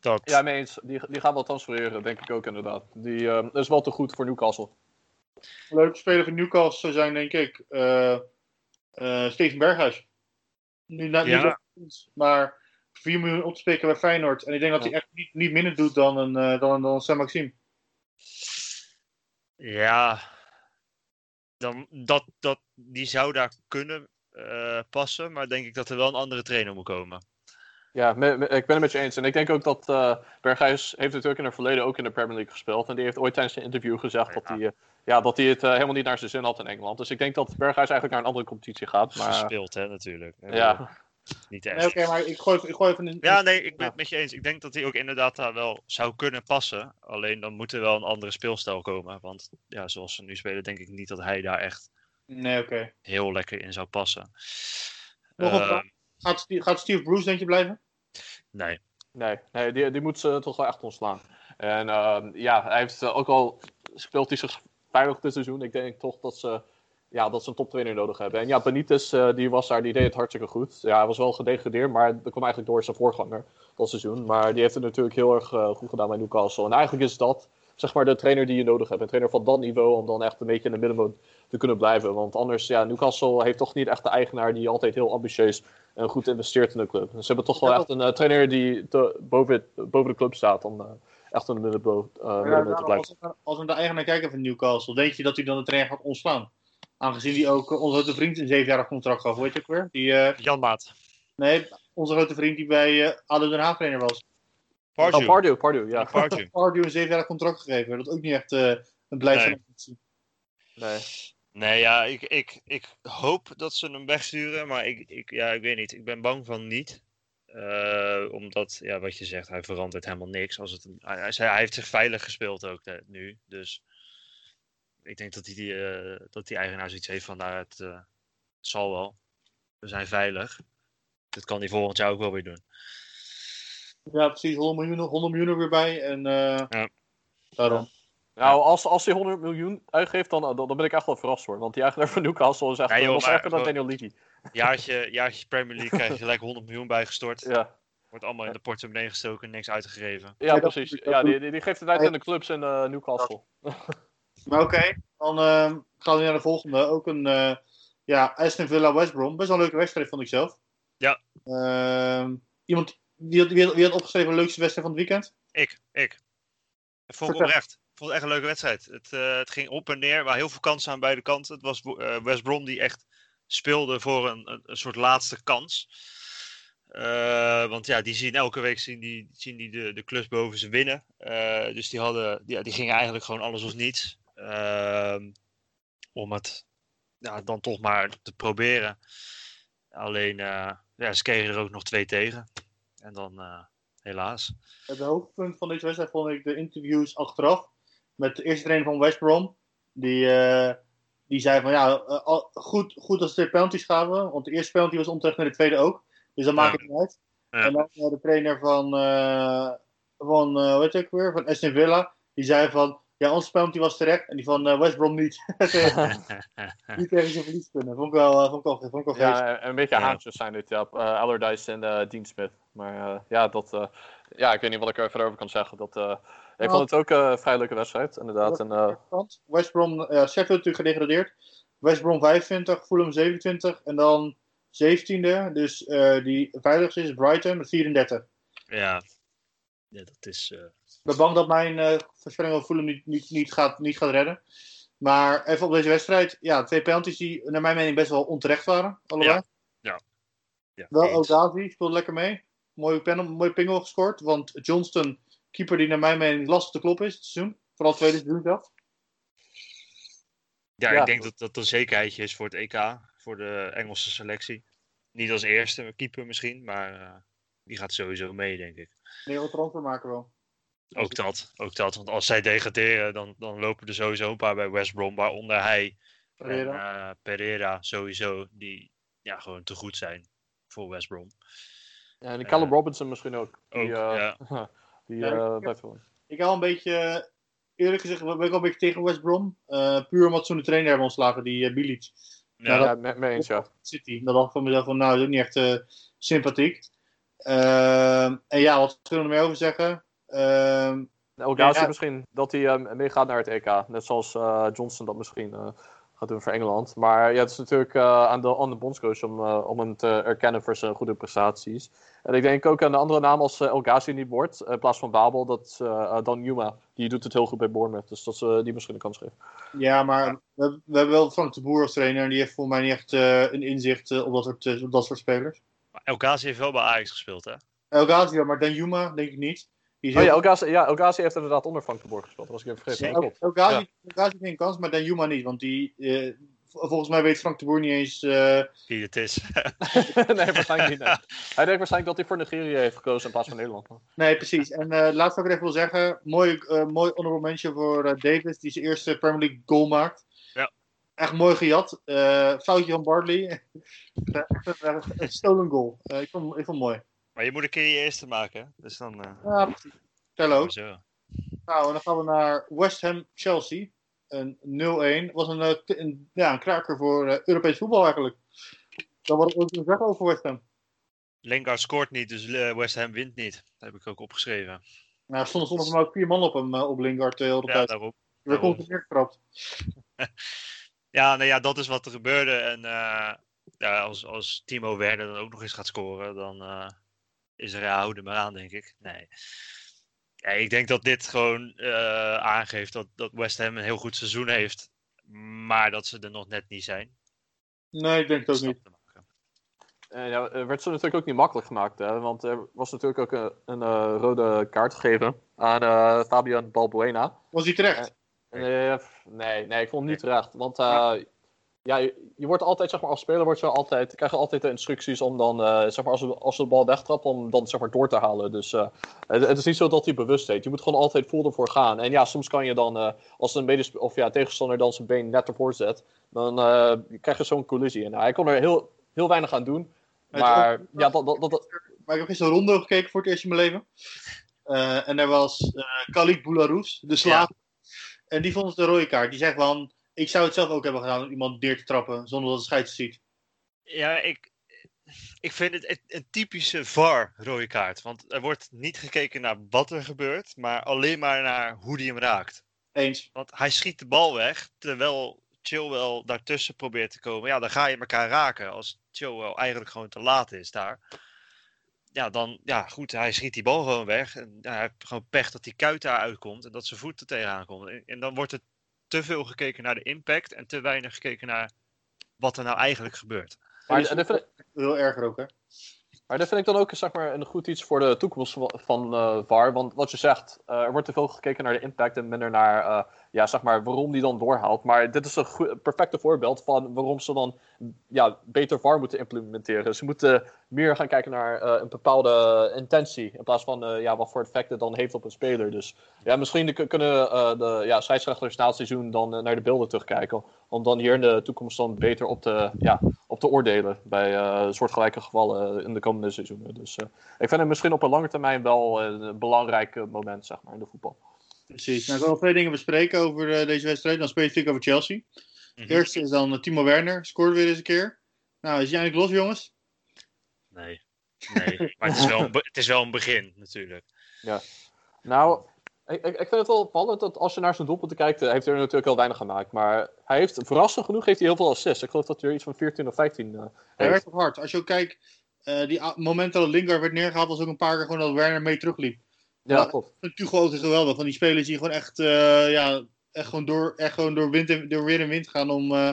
Dat. Ja, mee eens. Die, die gaan wel transfereren, denk ik ook inderdaad. Die uh, is wel te goed voor Newcastle. Leuke speler voor Newcastle zijn, denk ik, uh, uh, Steven Berghuis. Nu, na, ja. Niet goed, maar vier miljoen op te spreken bij Feyenoord. En ik denk dat hij ja. echt niet, niet minder doet dan een, uh, dan een, dan Saint-Maxime. Ja, dan, dat, dat, die zou daar kunnen uh, passen, maar denk ik dat er wel een andere trainer moet komen. Ja, me, me, ik ben het met je eens. En ik denk ook dat uh, Berghuis heeft natuurlijk in het verleden ook in de Premier League gespeeld. En die heeft ooit tijdens een interview gezegd ja. dat hij uh, ja, dat hij het uh, helemaal niet naar zijn zin had in Engeland. Dus ik denk dat Berghuis eigenlijk naar een andere competitie gaat. Maar... Gespeeld, hè, natuurlijk. Ja. ja. Niet echt. Nee, oké, okay, maar ik gooi, ik gooi even... Een... Ja, nee, ik ben het ja. met je eens. Ik denk dat hij ook inderdaad daar wel zou kunnen passen. Alleen dan moet er wel een andere speelstijl komen. Want ja, zoals ze nu spelen, denk ik niet dat hij daar echt nee, okay. heel lekker in zou passen. Nog een vraag. Gaat, gaat Steve Bruce, denk je, blijven? Nee. Nee, nee die, die moet ze toch wel echt ontslaan. En uh, ja, hij heeft uh, ook al... Speelt hij zich veilig dit seizoen. Ik denk toch dat ze, ja, dat ze een toptrainer nodig hebben. En ja, Benitez, uh, die was daar, die deed het hartstikke goed. Ja, hij was wel gedegradeerd, maar dat kwam eigenlijk door zijn voorganger dat seizoen. Maar die heeft het natuurlijk heel erg uh, goed gedaan bij Newcastle. En eigenlijk is dat, zeg maar, de trainer die je nodig hebt. Een trainer van dat niveau, om dan echt een beetje in de middenmoot te kunnen blijven. Want anders, ja, Newcastle heeft toch niet echt de eigenaar die altijd heel ambitieus... En goed investeert in de club. Ze hebben toch wel ja, echt een uh, trainer die te, boven, het, boven de club staat. Om uh, echt in de middenmoot uh, ja, ja, te blijven. Als, als we naar de eigenaar kijken van Newcastle. Denk je dat hij dan de trainer gaat ontslaan? Aangezien hij ook uh, onze grote vriend een zevenjarig contract gaf. Hoe heet je ook weer? Die, uh, Jan Maat. Nee, onze grote vriend die bij uh, A D O Den Haag trainer was. Pardew. Oh, Pardew, Pardew, ja. Pardew. Pardew een zevenjarig contract gegeven. Dat ook niet echt uh, een blijf van ambitie. Nee. Nee, ja, ik, ik, ik hoop dat ze hem wegsturen, maar ik, ik, ja, ik weet niet. Ik ben bang van niet. Uh, omdat, ja, wat je zegt, hij verandert helemaal niks. Als het een, hij, hij heeft zich veilig gespeeld ook hè, nu. Dus ik denk dat die, die, uh, dat die eigenaar zoiets heeft van, nou, het, uh, het zal wel. We zijn veilig. Dat kan hij volgend jaar ook wel weer doen. Ja, precies. honderd miljoen, honderd miljoen er weer bij. En, uh... ja. Daarom. Ja. Nou, als, als hij honderd miljoen uitgeeft, dan, dan ben ik echt wel verrast hoor. Want die eigenaar van Newcastle is echt ja, joh, maar, dan Daniel Levy. Jaartje, jaartje Premier League krijg je gelijk honderd miljoen bijgestort. Ja. Wordt allemaal in de portemonnee gestoken, niks uitgegeven. Ja, ja precies. Dat, dat ja, die, die, die geeft het uit aan de clubs en uh, Newcastle. Ja. Maar oké, okay, dan uh, gaan we naar de volgende. Ook een uh, ja, Aston Villa West Brom. Best wel een leuke wedstrijd, vond ik zelf. Ja. Uh, iemand die had, wie had, wie had opgeschreven de leukste wedstrijd van het weekend? Ik, ik. Ik vond het oprecht. Ik vond het echt een leuke wedstrijd. Het, uh, het ging op en neer, waar heel veel kansen aan beide kanten. Het was uh, West Brom die echt speelde voor een, een soort laatste kans. Uh, want ja, die zien elke week zien die, zien die de, de klus boven ze winnen. Uh, dus die, hadden, die, die gingen eigenlijk gewoon alles of niets. Uh, om het ja, dan toch maar te proberen. Alleen, uh, ja, ze kregen er ook nog twee tegen. En dan, uh, helaas. Het hoogtepunt van deze wedstrijd vond ik de interviews achteraf. Met de eerste trainer van West Brom. Die, uh, die zei van, ja, uh, goed, goed dat ze twee penalties gaven. Want de eerste penalty was onterecht en de tweede ook. Dus dat maakt het niet uit. Ja. En dan uh, de trainer van, uh, van uh, hoe heet ik weer, van Aston Villa, die zei van, ja, onze penalty was terecht en die van uh, West Brom niet. Niet tegen zijn verlies kunnen. Vond ik wel, uh, vond ik wel, vond ik wel ja, geest. Een beetje ja. Haantjes zijn dit, ja. Uh, Allardyce en uh, Dean Smith. Maar uh, ja, dat, uh, ja, ik weet niet wat ik er verder over kan zeggen. Dat, uh, ik nou, vond het ook uh, een vrij leuke wedstrijd, inderdaad. En, uh, West Brom, ja, Sheffield natuurlijk gedegradeerd. West Brom vijfentwintig, Fulham zevenentwintig en dan zeventiende, dus uh, die veiligste is Brighton met vierendertig. Ja, ja dat is... Uh... Ik ben bang dat mijn uh, voorspelling over Fulham niet, niet, niet, gaat, niet gaat redden. Maar even op deze wedstrijd, ja, twee penalties die naar mijn mening best wel onterecht waren, allebei. Ja, ja. ja wel, Odavi speelde lekker mee. Mooie, pen, mooie pingel gescoord, want Johnston, keeper die naar mijn mening lastig te kloppen is dit seizoen. Vooral tweede seizoen zelf. Ja, ja, ik denk dat dat een zekerheidje is voor het E K. Voor de Engelse selectie. Niet als eerste keeper misschien, maar uh, die gaat sowieso mee, denk ik. Nee, wat transfer maken wel. Ook dat, ook dat. Want als zij degraderen, dan, dan lopen er sowieso een paar bij West Brom, waaronder hij Pereira, en, uh, Pereira sowieso, die ja, gewoon te goed zijn voor West Brom. Ja, en de Callum uh, Robinson misschien ook. Ook, die, uh, ja. die, uh, ja, ik, blijft wel. Ik hou een beetje, eerlijk gezegd, ben ik wel een beetje tegen West Brom. Uh, puur omdat ze een trainer hebben ontslagen, die uh, Bilic. Ja, nou, dat, ja, mee eens, ja. City. Dat dacht van mezelf van, nou, dat is ook niet echt uh, sympathiek. Uh, en ja, wat kunnen we er meer over zeggen? Uh, ook daar ja, ja. misschien dat hij uh, meegaat naar het E K. Net zoals uh, Johnson dat misschien uh, gaat doen voor Engeland. Maar ja, het is natuurlijk uh, aan de, aan de bondscoach om, uh, om hem te erkennen voor zijn goede prestaties. En ik denk ook aan de andere naam als uh, El Ghazi niet wordt, in plaats van Babel, dat uh, uh, Dan Juma. Die doet het heel goed bij Bournemouth, dus dat ze uh, die misschien een kans geven. Ja, maar ja. We, we hebben wel Frank de Boer als trainer. En die heeft volgens mij niet echt uh, een inzicht uh, op, dat soort, uh, op dat soort spelers. Maar El Ghazi heeft wel bij Ajax gespeeld, hè? El Ghazi, ja, maar Dan Juma denk ik niet. Die oh, ja, El Ghazi, ja, El Ghazi heeft inderdaad onder Frank de Boer gespeeld. Dat was ik even vergeten. Ja, El Ghazi ja. heeft geen kans, maar Dan Juma niet, want die... Uh, Volgens mij weet Frank de Boer niet eens... Uh... Wie het is. Nee, waarschijnlijk niet. Nee. Hij denkt waarschijnlijk dat hij voor Nigeria heeft gekozen in plaats van Nederland. Nee, precies. En uh, laatst wat ik even wil zeggen. Mooi, uh, mooi honorable mention voor uh, Davis, die zijn eerste Premier League goal maakt. Ja. Echt mooi gejat. Uh, foutje van Bartley. Een stolen goal. Uh, ik, vond, ik vond het mooi. Maar je moet een keer je eerste maken, hè? Dus dan... Uh... Ja, precies. Hello. Zo. Nou, en dan gaan we naar West Ham-Chelsea. Een nul-een was een, een, ja, een kraker voor uh, Europees voetbal eigenlijk. Dat wordt ook een weg over West Ham. Lingard scoort niet, dus uh, West Ham wint niet. Dat heb ik ook opgeschreven. Nou, stonden soms maar ook vier man op hem, uh, op Lingard. Uh, heel de ja, tijd. daarop. Weer komt weer getrapt. Ja, nou ja, dat is wat er gebeurde. En uh, ja, als, als Timo Werner dan ook nog eens gaat scoren, dan uh, is er ja, houden maar aan, denk ik. Nee. Ja, ik denk dat dit gewoon uh, aangeeft dat, dat West Ham een heel goed seizoen heeft. Maar dat ze er nog net niet zijn. Nee, ik denk dat niet. Uh, ja, werd ze natuurlijk ook niet makkelijk gemaakt. Hè? Want er was natuurlijk ook een, een uh, rode kaart gegeven aan uh, Fabian Balbuena. Was die terecht? Uh, nee, nee, nee, ik vond hem niet terecht. Want uh, ja. Ja, je, je wordt altijd, zeg maar, als speler wordt je altijd, krijg je altijd de instructies om dan, uh, zeg maar, als ze als de bal wegtrapt, om dan, zeg maar, door te halen. Dus uh, het, het is niet zo dat hij bewust deed. Je moet gewoon altijd vol ervoor gaan. En ja, soms kan je dan, uh, als een medesp- of ja, tegenstander dan zijn been net ervoor zet, dan uh, krijg je zo'n collisie. En, uh, hij kon er heel, heel weinig aan doen. Maar, maar ja, dat... dat, dat, dat... Maar ik heb gisteren een ronde gekeken voor het eerst in mijn leven. Uh, en er was uh, Khalid Boularus, de slaap. Ja. En die vond het een rode kaart. Die zegt van, ik zou het zelf ook hebben gedaan om iemand neer te trappen zonder dat de scheids ziet. Ja, ik, ik vind het een typische V A R rode kaart. Want er wordt niet gekeken naar wat er gebeurt, maar alleen maar naar hoe die hem raakt. Eens. Want hij schiet de bal weg, terwijl Chilwell daartussen probeert te komen. Ja, dan ga je elkaar raken als Chilwell eigenlijk gewoon te laat is daar. Ja, dan, ja, goed, hij schiet die bal gewoon weg. En ja, hij heeft gewoon pech dat die kuit daaruit komt en dat zijn voet er tegenaan komt. En, en dan wordt er te veel gekeken naar de impact en te weinig gekeken naar wat er nou eigenlijk gebeurt. Maar dat vind ik heel erger ook, hè? Maar dat vind ik dan ook, zeg maar, een goed iets voor de toekomst van uh, V A R. Want wat je zegt, uh, er wordt te veel gekeken naar de impact en minder naar, uh, ja, zeg maar, waarom die dan doorhaalt. Maar dit is een goe- perfecte voorbeeld van waarom ze dan, ja, beter V A R moeten implementeren. Ze moeten meer gaan kijken naar uh, een bepaalde intentie in plaats van, uh, ja, wat voor effect het dan heeft op een speler. Dus ja, misschien de, kunnen uh, de ja, scheidsrechters na het seizoen dan uh, naar de beelden terugkijken. Om dan hier in de toekomst dan beter op te, ja, op te oordelen bij uh, soortgelijke gevallen in de komende seizoenen. Dus uh, ik vind het misschien op een lange termijn wel een belangrijk moment, zeg maar, in de voetbal. Precies. Nou, ik wil twee dingen bespreken over uh, deze wedstrijd. Dan specifiek over Chelsea. Mm-hmm. Eerst is dan uh, Timo Werner. Scoorde weer eens een keer. Nou, is hij eindelijk los, jongens? Nee. Nee. Maar het is wel een, be- het is wel een begin, natuurlijk. Ja. Nou... Ik, ik, ik vind het wel opvallend dat als je naar zijn doelpunten kijkt, heeft hij er natuurlijk heel weinig gemaakt. Maar hij heeft, verrassend genoeg, heeft hij heel veel assists. Ik geloof dat hij er iets van veertien of vijftien uh, heeft. Hij werkt ook hard. Als je ook kijkt, uh, die a- momenten dat Lingard werd neergehaald, was ook een paar keer gewoon dat Werner mee terugliep. Ja, klopt. Tuchel ook is geweldig, van die spelers die gewoon echt, uh, ja, echt gewoon, door, echt gewoon door, wind en, door weer en wind gaan om... Uh,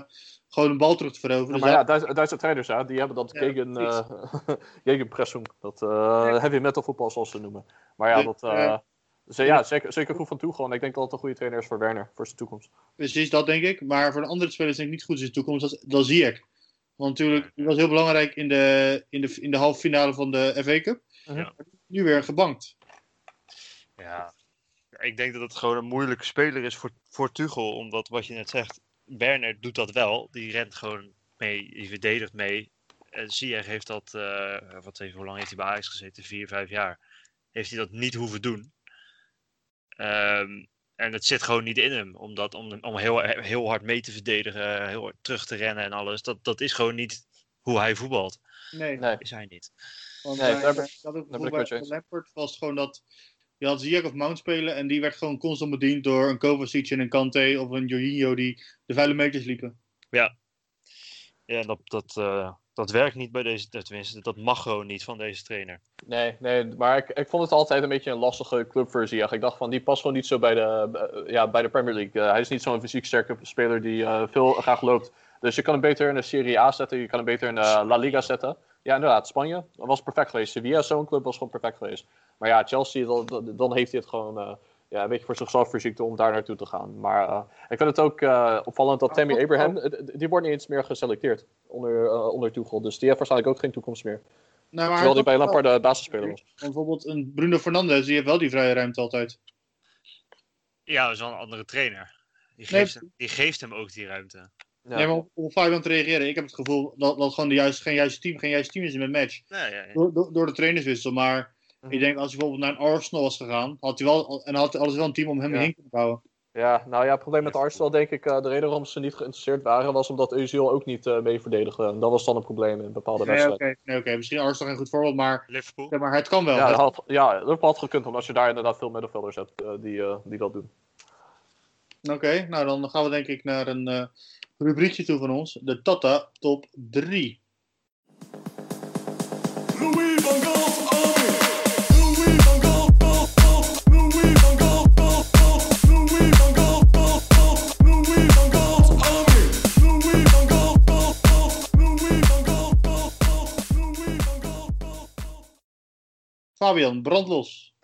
Gewoon een bal terug te veroveren. Ja, maar dus ja, Duits, Duitse trainers, ja, die hebben dat ja, gegen, uh, gegenpressing. Dat uh, ja. heavy metal voetbal, zoals ze noemen. Maar ja, dat... Uh, ja. Ze, ja, zeker, zeker goed van Tuchel. En ik denk dat het een goede trainer is voor Werner, voor zijn toekomst. Precies, dat denk ik. Maar voor de andere spelers denk ik niet goed zijn toekomst. Dat, dat zie ik. Want natuurlijk, die was heel belangrijk in de, in de, in de halve finale van de F A Cup. Ja. Nu weer gebankt. Ja, ik denk dat het gewoon een moeilijke speler is voor, voor Tuchel. Omdat, wat je net zegt, Werner doet dat wel. Die rent gewoon mee, die verdedigt mee. En Ziyech heeft dat, uh, wat even, hoe lang heeft hij bij Ajax gezeten? Vier, vijf jaar. Heeft hij dat niet hoeven doen. Um, en het zit gewoon niet in hem. Omdat, om om heel, heel hard mee te verdedigen, heel hard terug te rennen en alles. Dat, dat is gewoon niet hoe hij voetbalt. Nee. nee. Is hij niet. Want, nee, uh, daar ben, dat ook bij bij Lampard was gewoon dat... Je had Ziyech of Mount spelen en die werd gewoon constant bediend door een Kovacic en een Kante of een Jorginho die de vuile meters liepen. Ja, ja dat, dat, uh, dat werkt niet bij deze, tenminste, dat mag gewoon niet van deze trainer. Nee, nee, maar ik, ik vond het altijd een beetje een lastige club voor Ziyech. Ik dacht van, die past gewoon niet zo bij de, uh, ja, bij de Premier League. Uh, hij is niet zo'n fysiek sterke speler die uh, veel graag loopt. Dus je kan hem beter in de Serie A zetten, je kan hem beter in de La Liga zetten. Ja, inderdaad, Spanje was perfect geweest. Sevilla, zo'n club, was gewoon perfect geweest. Maar ja, Chelsea, dan, dan heeft hij het gewoon uh, ja, een beetje voor zichzelf verziekt om daar naartoe te gaan. Maar uh, ik vind het ook uh, opvallend dat Tammy Abraham, die wordt niet eens meer geselecteerd onder, uh, onder Tuchel. Dus die heeft waarschijnlijk ook geen toekomst meer. Nou, terwijl hij bij Lampard de basisspeler was. Bijvoorbeeld een Bruno Fernandes, die heeft wel die vrije ruimte altijd. Ja, dat is wel een andere trainer. Die geeft, nee. hem, die geeft hem ook die ruimte. Ja. Nee, maar om, om Fabio aan te reageren, ik heb het gevoel dat, dat gewoon de juiste, geen, juiste team, geen juiste team is in mijn match. Ja, ja, ja. Door, door, door de trainerswissel, maar mm-hmm. ik denk als hij bijvoorbeeld naar een Arsenal was gegaan, had hij wel, en had alles wel een team om hem ja. heen kunnen bouwen. Ja, nou ja, het probleem met Arsenal, denk ik, uh, de reden waarom ze niet geïnteresseerd waren, was omdat Özil ook niet uh, mee verdedigde. En dat was dan een probleem in bepaalde nee, wedstrijden. Okay, nee, oké, okay. Misschien Arsenal geen goed voorbeeld, maar, Liverpool. Ja, maar het kan wel. Ja, het had, ja, had gekund, omdat je daar inderdaad veel middenvelders hebt uh, die, uh, die dat doen. Oké, okay, nou dan gaan we denk ik naar een... Uh, rubriekje toe van ons, de Tata Top drie. Louis van Gaal, alweer! Louis van Gaal, Louis van Gaal, Louis van Gaal, Louis van Gaal, alweer! Louis van Gaal, Louis van Gaal, Louis van Gaal. Fabian, brand los.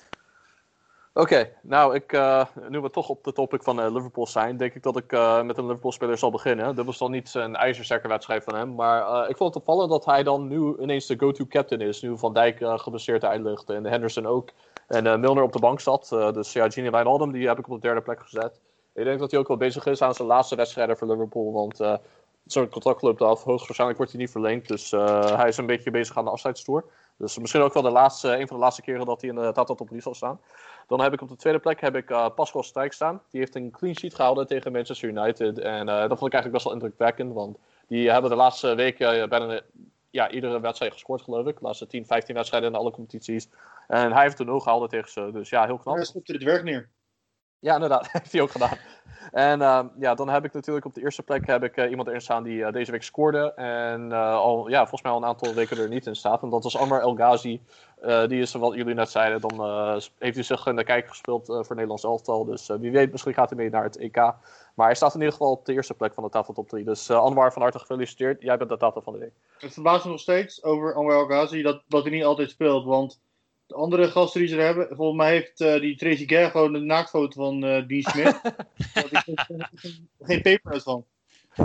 Oké, okay, nou, ik, uh, nu we toch op de topic van uh, Liverpool zijn, denk ik dat ik uh, met een Liverpool-speler zal beginnen. Dit was dan niet een ijzersterke wedstrijd van hem, maar uh, ik vond het opvallend dat hij dan nu ineens de go-to-captain is. Nu Van Dijk uh, geblesseerd uitligt en Henderson ook. En uh, Milner op de bank zat, uh, dus ja, Gini Wijnaldum, die heb ik op de derde plek gezet. Ik denk dat hij ook wel bezig is aan zijn laatste wedstrijden voor Liverpool, want uh, zo'n contract loopt af. Hoogstwaarschijnlijk wordt hij niet verlengd, dus uh, hij is een beetje bezig aan de afscheidstoer. Dus misschien ook wel de laatste, een van de laatste keren dat hij in de Tata Top drie zal staan. Dan heb ik op de tweede plek heb ik, uh, Pascal Stijk staan. Die heeft een clean sheet gehouden tegen Manchester United. En uh, dat vond ik eigenlijk best wel indrukwekkend. Want die hebben de laatste week uh, bijna ja, iedere wedstrijd gescoord, geloof ik. De laatste tien, vijftien wedstrijden in alle competities. En hij heeft een nul gehouden tegen ze. Dus ja, heel knap. Hij stopte het werk neer. Ja, inderdaad. Heeft hij ook gedaan. En uh, ja, dan heb ik natuurlijk op de eerste plek heb ik, uh, iemand erin staan die uh, deze week scoorde. En uh, al, ja, volgens mij al een aantal weken er niet in staat. En dat was Ammar El Ghazi. Uh, die is, wat jullie net zeiden, dan uh, heeft hij zich in de kijk gespeeld uh, voor Nederlands elftal. Dus uh, wie weet, misschien gaat hij mee naar het E K. Maar hij staat in ieder geval op de eerste plek van de Tata Top drie. Dus uh, Anwar, van harte gefeliciteerd. Jij bent de Tata van de week. Het verbaast me nog steeds over Ammar El Ghazi dat, dat hij niet altijd speelt. Want de andere gasten die ze er hebben, volgens mij heeft uh, die Tracy Kerr gewoon een naaktfoto van uh, Dean Smith. Want ik vind er geen paper uit van.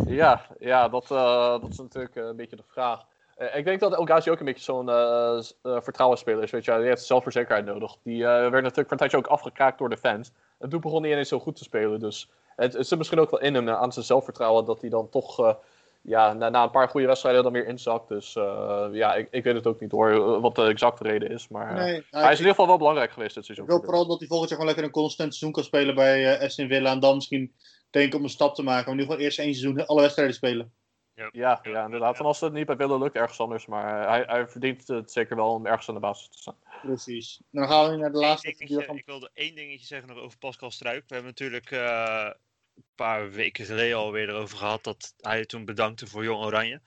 Ja, ja dat, uh, dat is natuurlijk een beetje de vraag. Uh, ik denk dat El Ghazi ook een beetje zo'n uh, uh, vertrouwensspeler is. Weet je, die heeft zelfverzekerheid nodig. Die uh, werd natuurlijk voor een tijdje ook afgekraakt door de fans. En toen begon hij ineens zo goed te spelen. Dus het, het zit misschien ook wel in hem, aan zijn zelfvertrouwen, dat hij dan toch... Uh, Ja, na, na een paar goede wedstrijden dan weer inzakt. Dus uh, ja, ik, ik weet het ook niet hoor, wat de exacte reden is. Maar nee, uh, hij is in ieder geval wel belangrijk geweest dit seizoen. Ik hoop vooral dat hij volgend jaar gewoon lekker een constant seizoen kan spelen bij Aston uh, Villa. En dan misschien denken om een stap te maken. Maar nu gewoon eerst één seizoen alle wedstrijden spelen. Yep. Ja, ja, inderdaad. Van als het niet bij Villa lukt, ergens anders. Maar uh, hij, hij verdient het zeker wel om ergens aan de basis te staan. Precies. Dan gaan we naar de laatste. Dingetje, van... Ik wilde één dingetje zeggen nog over Pascal Struik. We hebben natuurlijk... Uh... een paar weken geleden alweer erover gehad dat hij toen bedankte voor Jong Oranje.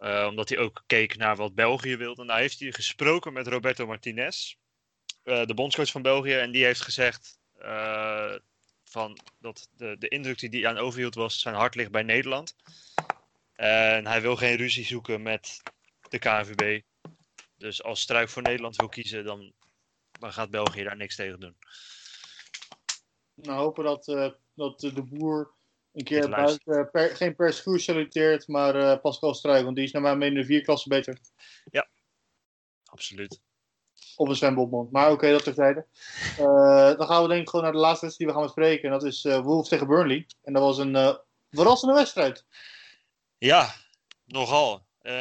Uh, omdat hij ook keek naar wat België wilde. En daar heeft hij gesproken met Roberto Martinez, uh, de bondscoach van België. En die heeft gezegd uh, van dat de, de indruk die hij aan overhield was, zijn hart ligt bij Nederland. Uh, en hij wil geen ruzie zoeken met de K N V B. Dus als Struik voor Nederland wil kiezen, dan, dan gaat België daar niks tegen doen. Nou, hopen dat... Uh... dat de boer een keer buiten, per, geen perscours selecteert, maar uh, Pascal Struik. Want die is naar mijn mening vier klassen beter. Ja, absoluut. Of een zwembadman. Maar oké, okay, dat terzijde. Uh, dan gaan we denk ik gewoon naar de laatste wedstrijd die we gaan bespreken. En dat is uh, Wolves tegen Burnley. En dat was een uh, verrassende wedstrijd. Ja, nogal. Uh,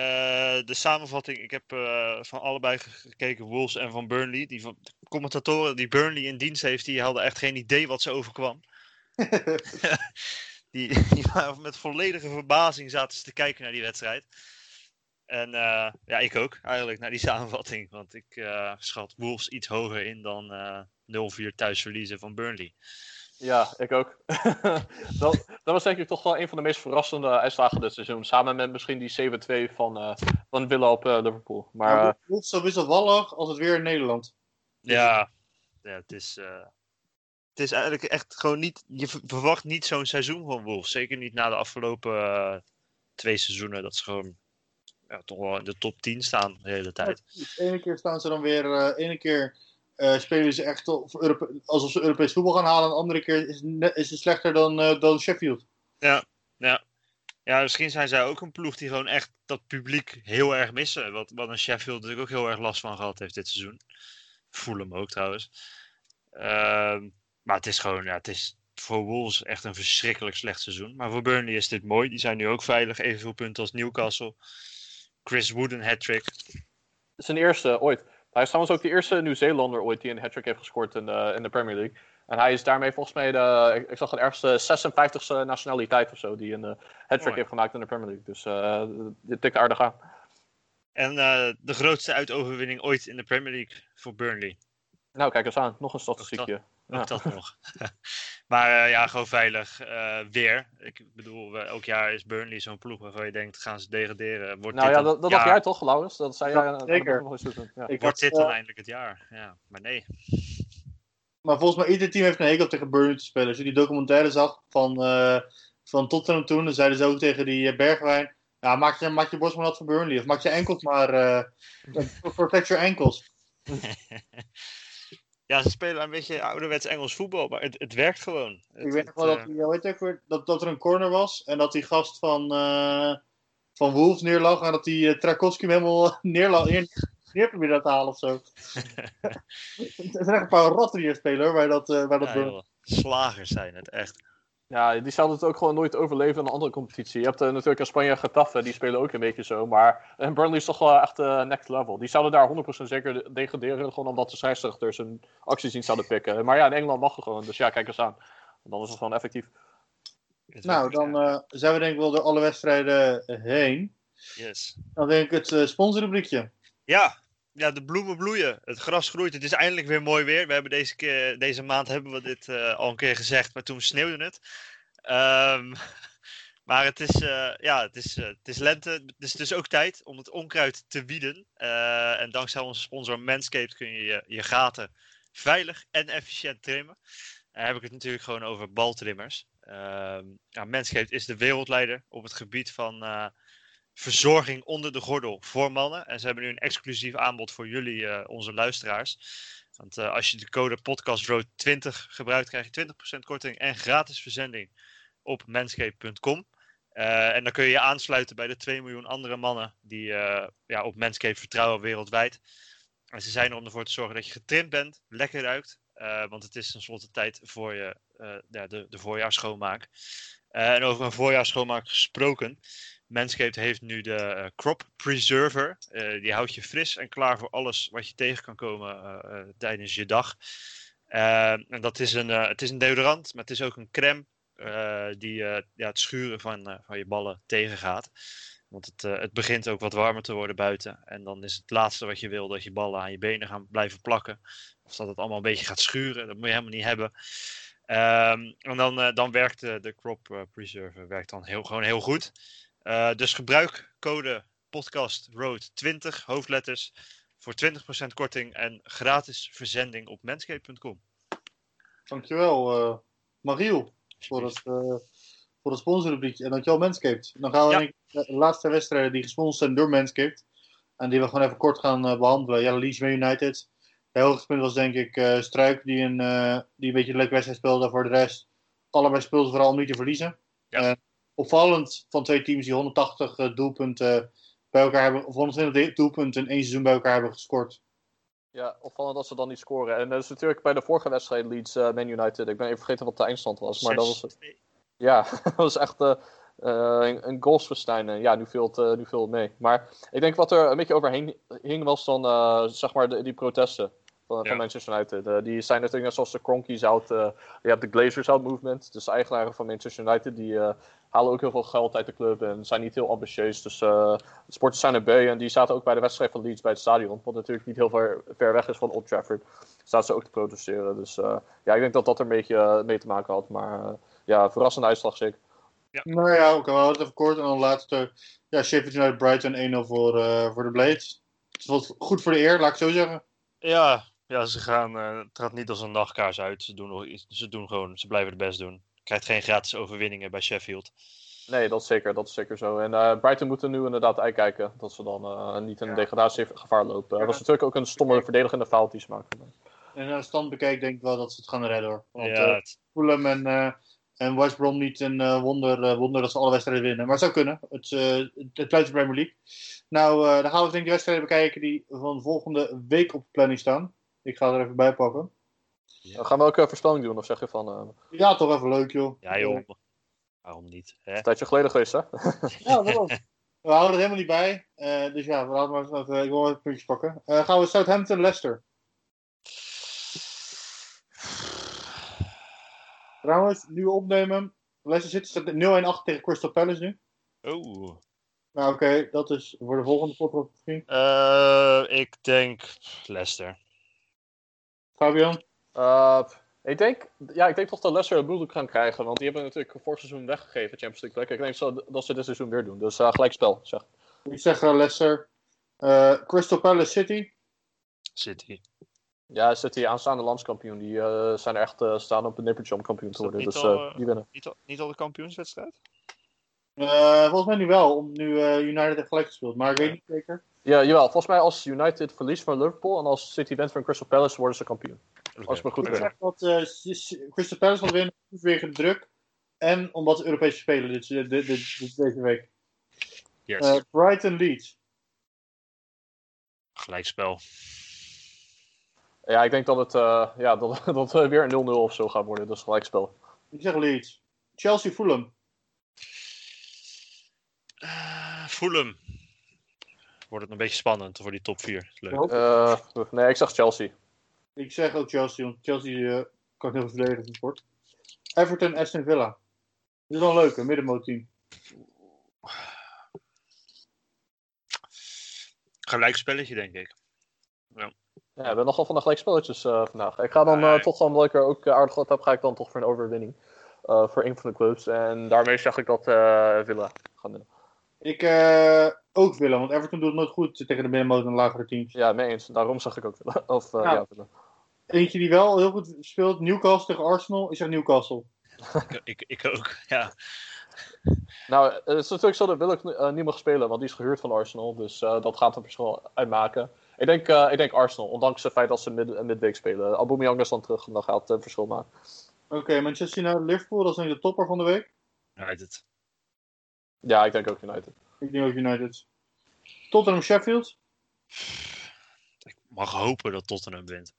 de samenvatting, ik heb uh, van allebei gekeken, Wolves en van Burnley. Die van, de commentatoren die Burnley in dienst heeft, die hadden echt geen idee wat ze overkwam. die, die waren met volledige verbazing zaten ze te kijken naar die wedstrijd. En uh, ja, ik ook eigenlijk naar die samenvatting. Want ik uh, schat Wolves iets hoger in dan uh, nul vier thuisverliezen van Burnley. Ja, ik ook. dat, dat was denk ik toch wel een van de meest verrassende uitslagen dit seizoen. Samen met misschien die zeven twee van, uh, van Villa op uh, Liverpool. Maar ja, Wolves zo wisselvallig als het weer in Nederland. Ja, ja het is... Uh, Het is eigenlijk echt gewoon niet... Je verwacht niet zo'n seizoen van Wolves. Zeker niet na de afgelopen uh, twee seizoenen. Dat ze gewoon ja, toch wel in de top tien staan de hele tijd. Ja, Eén keer staan ze dan weer... Uh, Eén keer uh, spelen ze echt Europe- alsof ze Europees voetbal gaan halen. En de andere keer is, ne- is het slechter dan, uh, dan Sheffield. Ja, ja. Ja, misschien zijn zij ook een ploeg die gewoon echt dat publiek heel erg missen. Wat, wat een Sheffield natuurlijk ook heel erg last van gehad heeft dit seizoen. Voel hem ook trouwens. Ehm... Uh, Maar het is gewoon, ja, het is voor Wolves echt een verschrikkelijk slecht seizoen. Maar voor Burnley is dit mooi. Die zijn nu ook veilig. Evenveel punten als Newcastle. Chris Wood een hat-trick. Zijn eerste ooit. Hij is trouwens ook de eerste Nieuw-Zeelander ooit die een hat-trick heeft gescoord in de, in de Premier League. En hij is daarmee volgens mij de, ik, ik zag het ergste zesenvijftigste nationaliteit of zo die een uh, hat-trick heeft gemaakt in de Premier League. Dus uh, dit tikt aardig aan. En uh, de grootste uitoverwinning ooit in de Premier League voor Burnley. Nou, kijk eens aan. Nog een statistiekje. Ook ja. dat nog. maar uh, ja, gewoon veilig. Uh, weer. Ik bedoel, uh, elk jaar is Burnley zo'n ploeg waarvan je denkt, gaan ze degraderen. Wordt nou dit ja, dat, dat jaar... dacht jij toch, Laurens? Dat zei ja, jij. Zeker. Dat ja. Ik Wordt dit uh... dan eindelijk het jaar? Ja, maar nee. Maar volgens mij, ieder team heeft een hekel tegen Burnley te spelen. Als je die documentaire zag van, uh, van Tottenham toen, dan zeiden ze ook tegen die uh, Bergwijn, ja, maak je, maak je borst maar nat voor Burnley. Of maak je enkels maar, uh, protect your ankles. Ja, ze spelen een beetje ouderwets Engels voetbal, maar het, het werkt gewoon. Het, ik weet nog wel dat, uh... weet ik, dat, dat er een corner was en dat die gast van, uh, van Wolves neerlag en dat die uh, Trakowski hem helemaal neerlag, neer probeerde te halen of zo. Er zijn echt een paar ratten die hier spelen hoor, waar dat... Uh, waar dat ja, joh, slagers zijn het, echt. Ja, die zouden het ook gewoon nooit overleven in een andere competitie. Je hebt uh, natuurlijk in Spanje Getafe, die spelen ook een beetje zo. Maar en Burnley is toch wel echt uh, next level. Die zouden daar honderd procent zeker degraderen, gewoon omdat de scheidsrechters hun acties niet zouden pikken. Maar ja, in Engeland mag het gewoon. Dus ja, kijk eens aan. Dan is het gewoon effectief. Nou, dan uh, zijn we denk ik wel door alle wedstrijden heen. Yes. Dan denk ik het uh, sponsorrubriekje. Ja. Ja, de bloemen bloeien. Het gras groeit. Het is eindelijk weer mooi weer. We hebben deze, keer, deze maand hebben we dit uh, al een keer gezegd, maar toen sneeuwde het. Um, maar het is, uh, ja, het, is, uh, het is lente, dus het is ook tijd om het onkruid te wieden. Uh, en dankzij onze sponsor Manscaped kun je je, je gaten veilig en efficiënt trimmen. Dan heb ik het natuurlijk gewoon over baltrimmers. Uh, ja, Manscaped is de wereldleider op het gebied van... Uh, verzorging onder de gordel voor mannen. En ze hebben nu een exclusief aanbod voor jullie, uh, onze luisteraars. Want uh, als je de code podcast road twintig gebruikt, krijg je twintig procent korting en gratis verzending op manscaped punt com. Uh, en dan kun je je aansluiten bij de twee miljoen andere mannen die uh, ja, op Manscaped vertrouwen wereldwijd. En ze zijn er om ervoor te zorgen dat je getrimd bent, lekker ruikt. Uh, want het is tenslotte tijd voor je, uh, ja, de, de voorjaarsschoonmaak. Uh, en over een voorjaarsschoonmaak gesproken... Manscaped heeft nu de uh, Crop Preserver. Uh, die houdt je fris en klaar voor alles wat je tegen kan komen uh, uh, tijdens je dag. Uh, en dat is een, uh, het is een deodorant, maar het is ook een crème uh, die uh, ja, het schuren van, uh, van je ballen tegengaat. Want het, uh, het begint ook wat warmer te worden buiten. En dan is het laatste wat je wil dat je ballen aan je benen gaan blijven plakken. Of dat het allemaal een beetje gaat schuren, dat moet je helemaal niet hebben. Um, en dan, uh, dan werkt de, de Crop uh, Preserver werkt dan heel, gewoon heel goed. Uh, dus gebruik code podcast road twintig, hoofdletters, voor twintig procent korting en gratis verzending op manscaped punt com. Dankjewel, uh, Mariel, voor het, uh, voor het sponsorrubriekje. En dankjewel, Manscaped. Dan gaan we ja. naar de laatste wedstrijden die gesponsord zijn door Manscaped. En die we gewoon even kort gaan uh, behandelen. Ja, Leeds Man United. De hoogtepunt was denk ik uh, Struik, die een, uh, die een beetje een leuke wedstrijd speelde. Voor de rest, allebei speelden vooral om niet te verliezen. Ja. Uh, Opvallend van twee teams die honderdtachtig doelpunten bij elkaar hebben, of honderdtwintig doelpunten in één seizoen bij elkaar hebben gescoord. Ja, opvallend als ze dan niet scoren. En dat is natuurlijk bij de vorige wedstrijd Leeds uh, Man United. Ik ben even vergeten wat de eindstand was, maar dat was. Ja, dat was echt uh, een, een goalsfestijn. Ja, nu viel het, uh, nu viel het mee. Maar ik denk wat er een beetje overheen hing was dan, uh, zeg maar, de, die protesten. Van, ja. van Manchester United. Uh, die zijn natuurlijk net zoals de Cronkies out. Uh, je hebt de Glazers out movement. Dus de eigenaren van Manchester United. Die uh, halen ook heel veel geld uit de club. En zijn niet heel ambitieus. Dus uh, de sporters zijn erbij. En die zaten ook bij de wedstrijd van Leeds bij het stadion. Wat natuurlijk niet heel ver, ver weg is van Old Trafford. Zaten ze ook te protesteren. Dus uh, ja, ik denk dat dat er een beetje uh, mee te maken had. Maar uh, ja, verrassende uitslag zeker. Ja. Nou ja, oké. We houden het even kort. En dan laatste. Ja, Sheffield United Brighton één nul voor, uh, voor de Blades. Het was goed voor de eer, laat ik zo zeggen. Ja, ja, ze gaan, uh, het gaat niet als een nachtkaars uit. Ze doen, nog iets, ze doen gewoon, ze blijven het best doen. Je krijgt geen gratis overwinningen bij Sheffield. Nee, dat is zeker, dat is zeker zo. En uh, Brighton moet er nu inderdaad uitkijken dat ze dan uh, niet in ja. degradatiegevaar lopen. Dat ja. was natuurlijk ook een stomme verdedigende fout die ze maakten. En aan de stand bekijkt denk ik wel dat ze het gaan redden hoor. Want ja, uh, Fulham en, uh, en West Brom niet een uh, wonder, uh, wonder dat ze alle wedstrijden winnen. Maar het zou kunnen. Het, uh, het blijft de Premier League. Nou, uh, dan gaan we denk ik de wedstrijden bekijken die van volgende week op de planning staan. Ik ga er even bij pakken. Ja. Gaan we ook een voorspelling doen, of zeg je van... Uh... Ja, toch even leuk, joh. Ja, joh. Waarom niet? Hè? Een tijdje geleden geweest, hè? Ja, dat was. We houden er helemaal niet bij. Uh, dus ja, we laten maar even, uh, ik wil even puntjes pakken. Uh, gaan we Southampton-Leicester. Trouwens, nu opnemen. Leicester zit nul een acht tegen Crystal Palace nu. Oh. Nou, oké, okay, dat is voor de volgende podcast misschien. Uh, ik denk Leicester. Fabio? Uh, ik, denk, ja, ik denk toch dat Leicester een bloeddoek gaan krijgen. Want die hebben natuurlijk vorig seizoen weggegeven, Champions League plek. Ik denk dat ze dit seizoen weer doen. Dus uh, gelijk spel, zeg. Ik zeg uh, Leicester. Uh, Crystal Palace City? City. Ja, City, aanstaande landskampioen. Die uh, zijn er echt uh, staan op een nippertje om kampioen te worden. Dus al, uh, die winnen. Niet al, niet al de kampioenswedstrijd? Uh, volgens mij nu wel, om nu uh, United heeft gelijk gespeeld, maar ik weet niet zeker. Ja, jawel. Volgens mij als United verliest van Liverpool en als City wint van Crystal Palace worden ze kampioen. Okay. Als we goed ik zeg dat uh, Crystal Palace gaat winnen vanwege de druk en omdat de Europese spelen dit, dit, dit, dit, deze week. Yes. Uh, Brighton Leeds. Gelijkspel. Ja, ik denk dat het uh, ja, dat, dat weer een nul nul of zo gaat worden, dus gelijkspel. Ik zeg Leeds. Chelsea, Fulham. Uh, Fulham. Wordt het een beetje spannend voor die top vier. Leuk. Uh, nee, ik zag Chelsea. Ik zeg ook Chelsea, want Chelsea uh, kan heel veel verdedigen sport. Everton, Aston Villa. Dit is wel leuk, een middenmootteam. Gelijk spelletje, denk ik. Ja. Ja, we hebben nogal van de gelijkspelletjes uh, vandaag. Ik ga dan uh, toch, omdat ik er ook uh, aardig wat heb, ga ik dan toch voor een overwinning. Uh, voor een van de clubs. En daarmee zag ik dat uh, Villa gaan doen. Ik uh, ook Villa, want Everton doet het nooit goed tegen de middenmoot en lagere teams. Ja, mee eens. Daarom zag ik ook Villa. Of, uh, ja. Ja, Villa. Eentje die wel heel goed speelt, Newcastle tegen Arsenal, is echt Newcastle. ik, ik, ik ook, ja. Nou, het is natuurlijk zo dat Willock uh, niet mag spelen, want die is gehuurd van Arsenal. Dus uh, dat gaat een verschil uitmaken. Ik denk, uh, ik denk Arsenal, ondanks het feit dat ze mid- midweek spelen. Aubameyang is dan terug en dan gaat het uh, verschil maken. Oké, okay, Manchester United, Liverpool, dat is nu de topper van de week. United. Ja, ik denk ook United. Ik denk ook United. Tottenham, Sheffield. Ik mag hopen dat Tottenham wint.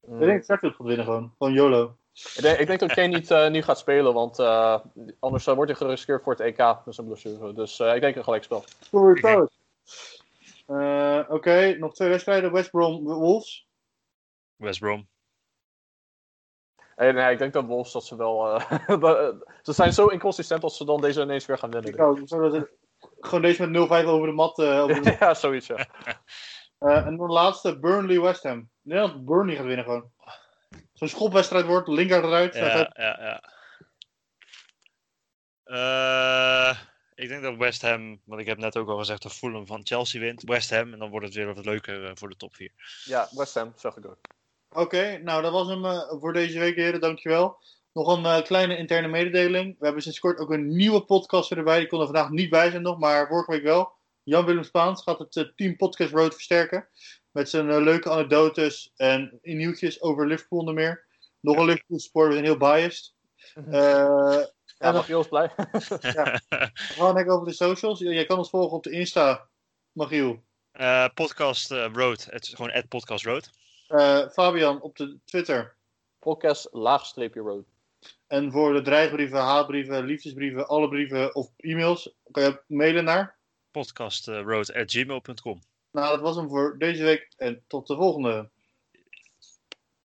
Mm. Ik denk dat Sheffield gaat winnen gewoon. Gewoon YOLO. Ik denk, ik denk dat Kane niet uh, nu gaat spelen, want uh, anders uh, wordt hij geriskeerd voor het E K met zijn blessure. Dus uh, ik denk een gelijkspel. Sorry, Paris. Uh, Oké, okay. Nog twee wedstrijden. West Brom, Wolves. West Brom. Hey, nee, ik denk dat Wolves dat ze wel... Uh, ze zijn zo inconsistent dat ze dan deze ineens weer gaan winnen. Ik ook, ze, gewoon deze met nul vijf over de mat. Uh, over de... ja, zoiets, ja. Uh, en de laatste, Burnley, West Ham. Nederland, Burnley gaat winnen gewoon. Zo'n schopwedstrijd wordt, Lingard eruit. Ja, uit. ja, ja. Uh, ik denk dat West Ham, want ik heb net ook al gezegd dat Fulham van Chelsea wint. West Ham, en dan wordt het weer wat leuker voor de top vier. Ja, West Ham, zag ik ook. Oké, okay, nou dat was hem uh, voor deze week, heren. Dankjewel. Nog een uh, kleine interne mededeling. We hebben sinds kort ook een nieuwe podcast erbij. Die kon er vandaag niet bij zijn nog, maar vorige week wel. Jan-Willem Spaans gaat het uh, team Podcast Road versterken. Met zijn uh, leuke anekdotes en nieuwtjes over Liverpool onder meer. Nog een Liverpool supporter, we zijn heel biased. Uh, ja, en mag je ons blij. Ja. We gaan even over de socials. Jij kan ons volgen op de Insta, Magiel. Uh, podcast uh, Road, het is gewoon at Podcast Road. Uh, Fabian op de Twitter. Podcast laagstreepje road. En voor de dreigbrieven, haatbrieven, liefdesbrieven, alle brieven of e-mails, kan je mailen naar? podcast road at gmail dot com. Nou, dat was hem voor deze week en tot de volgende.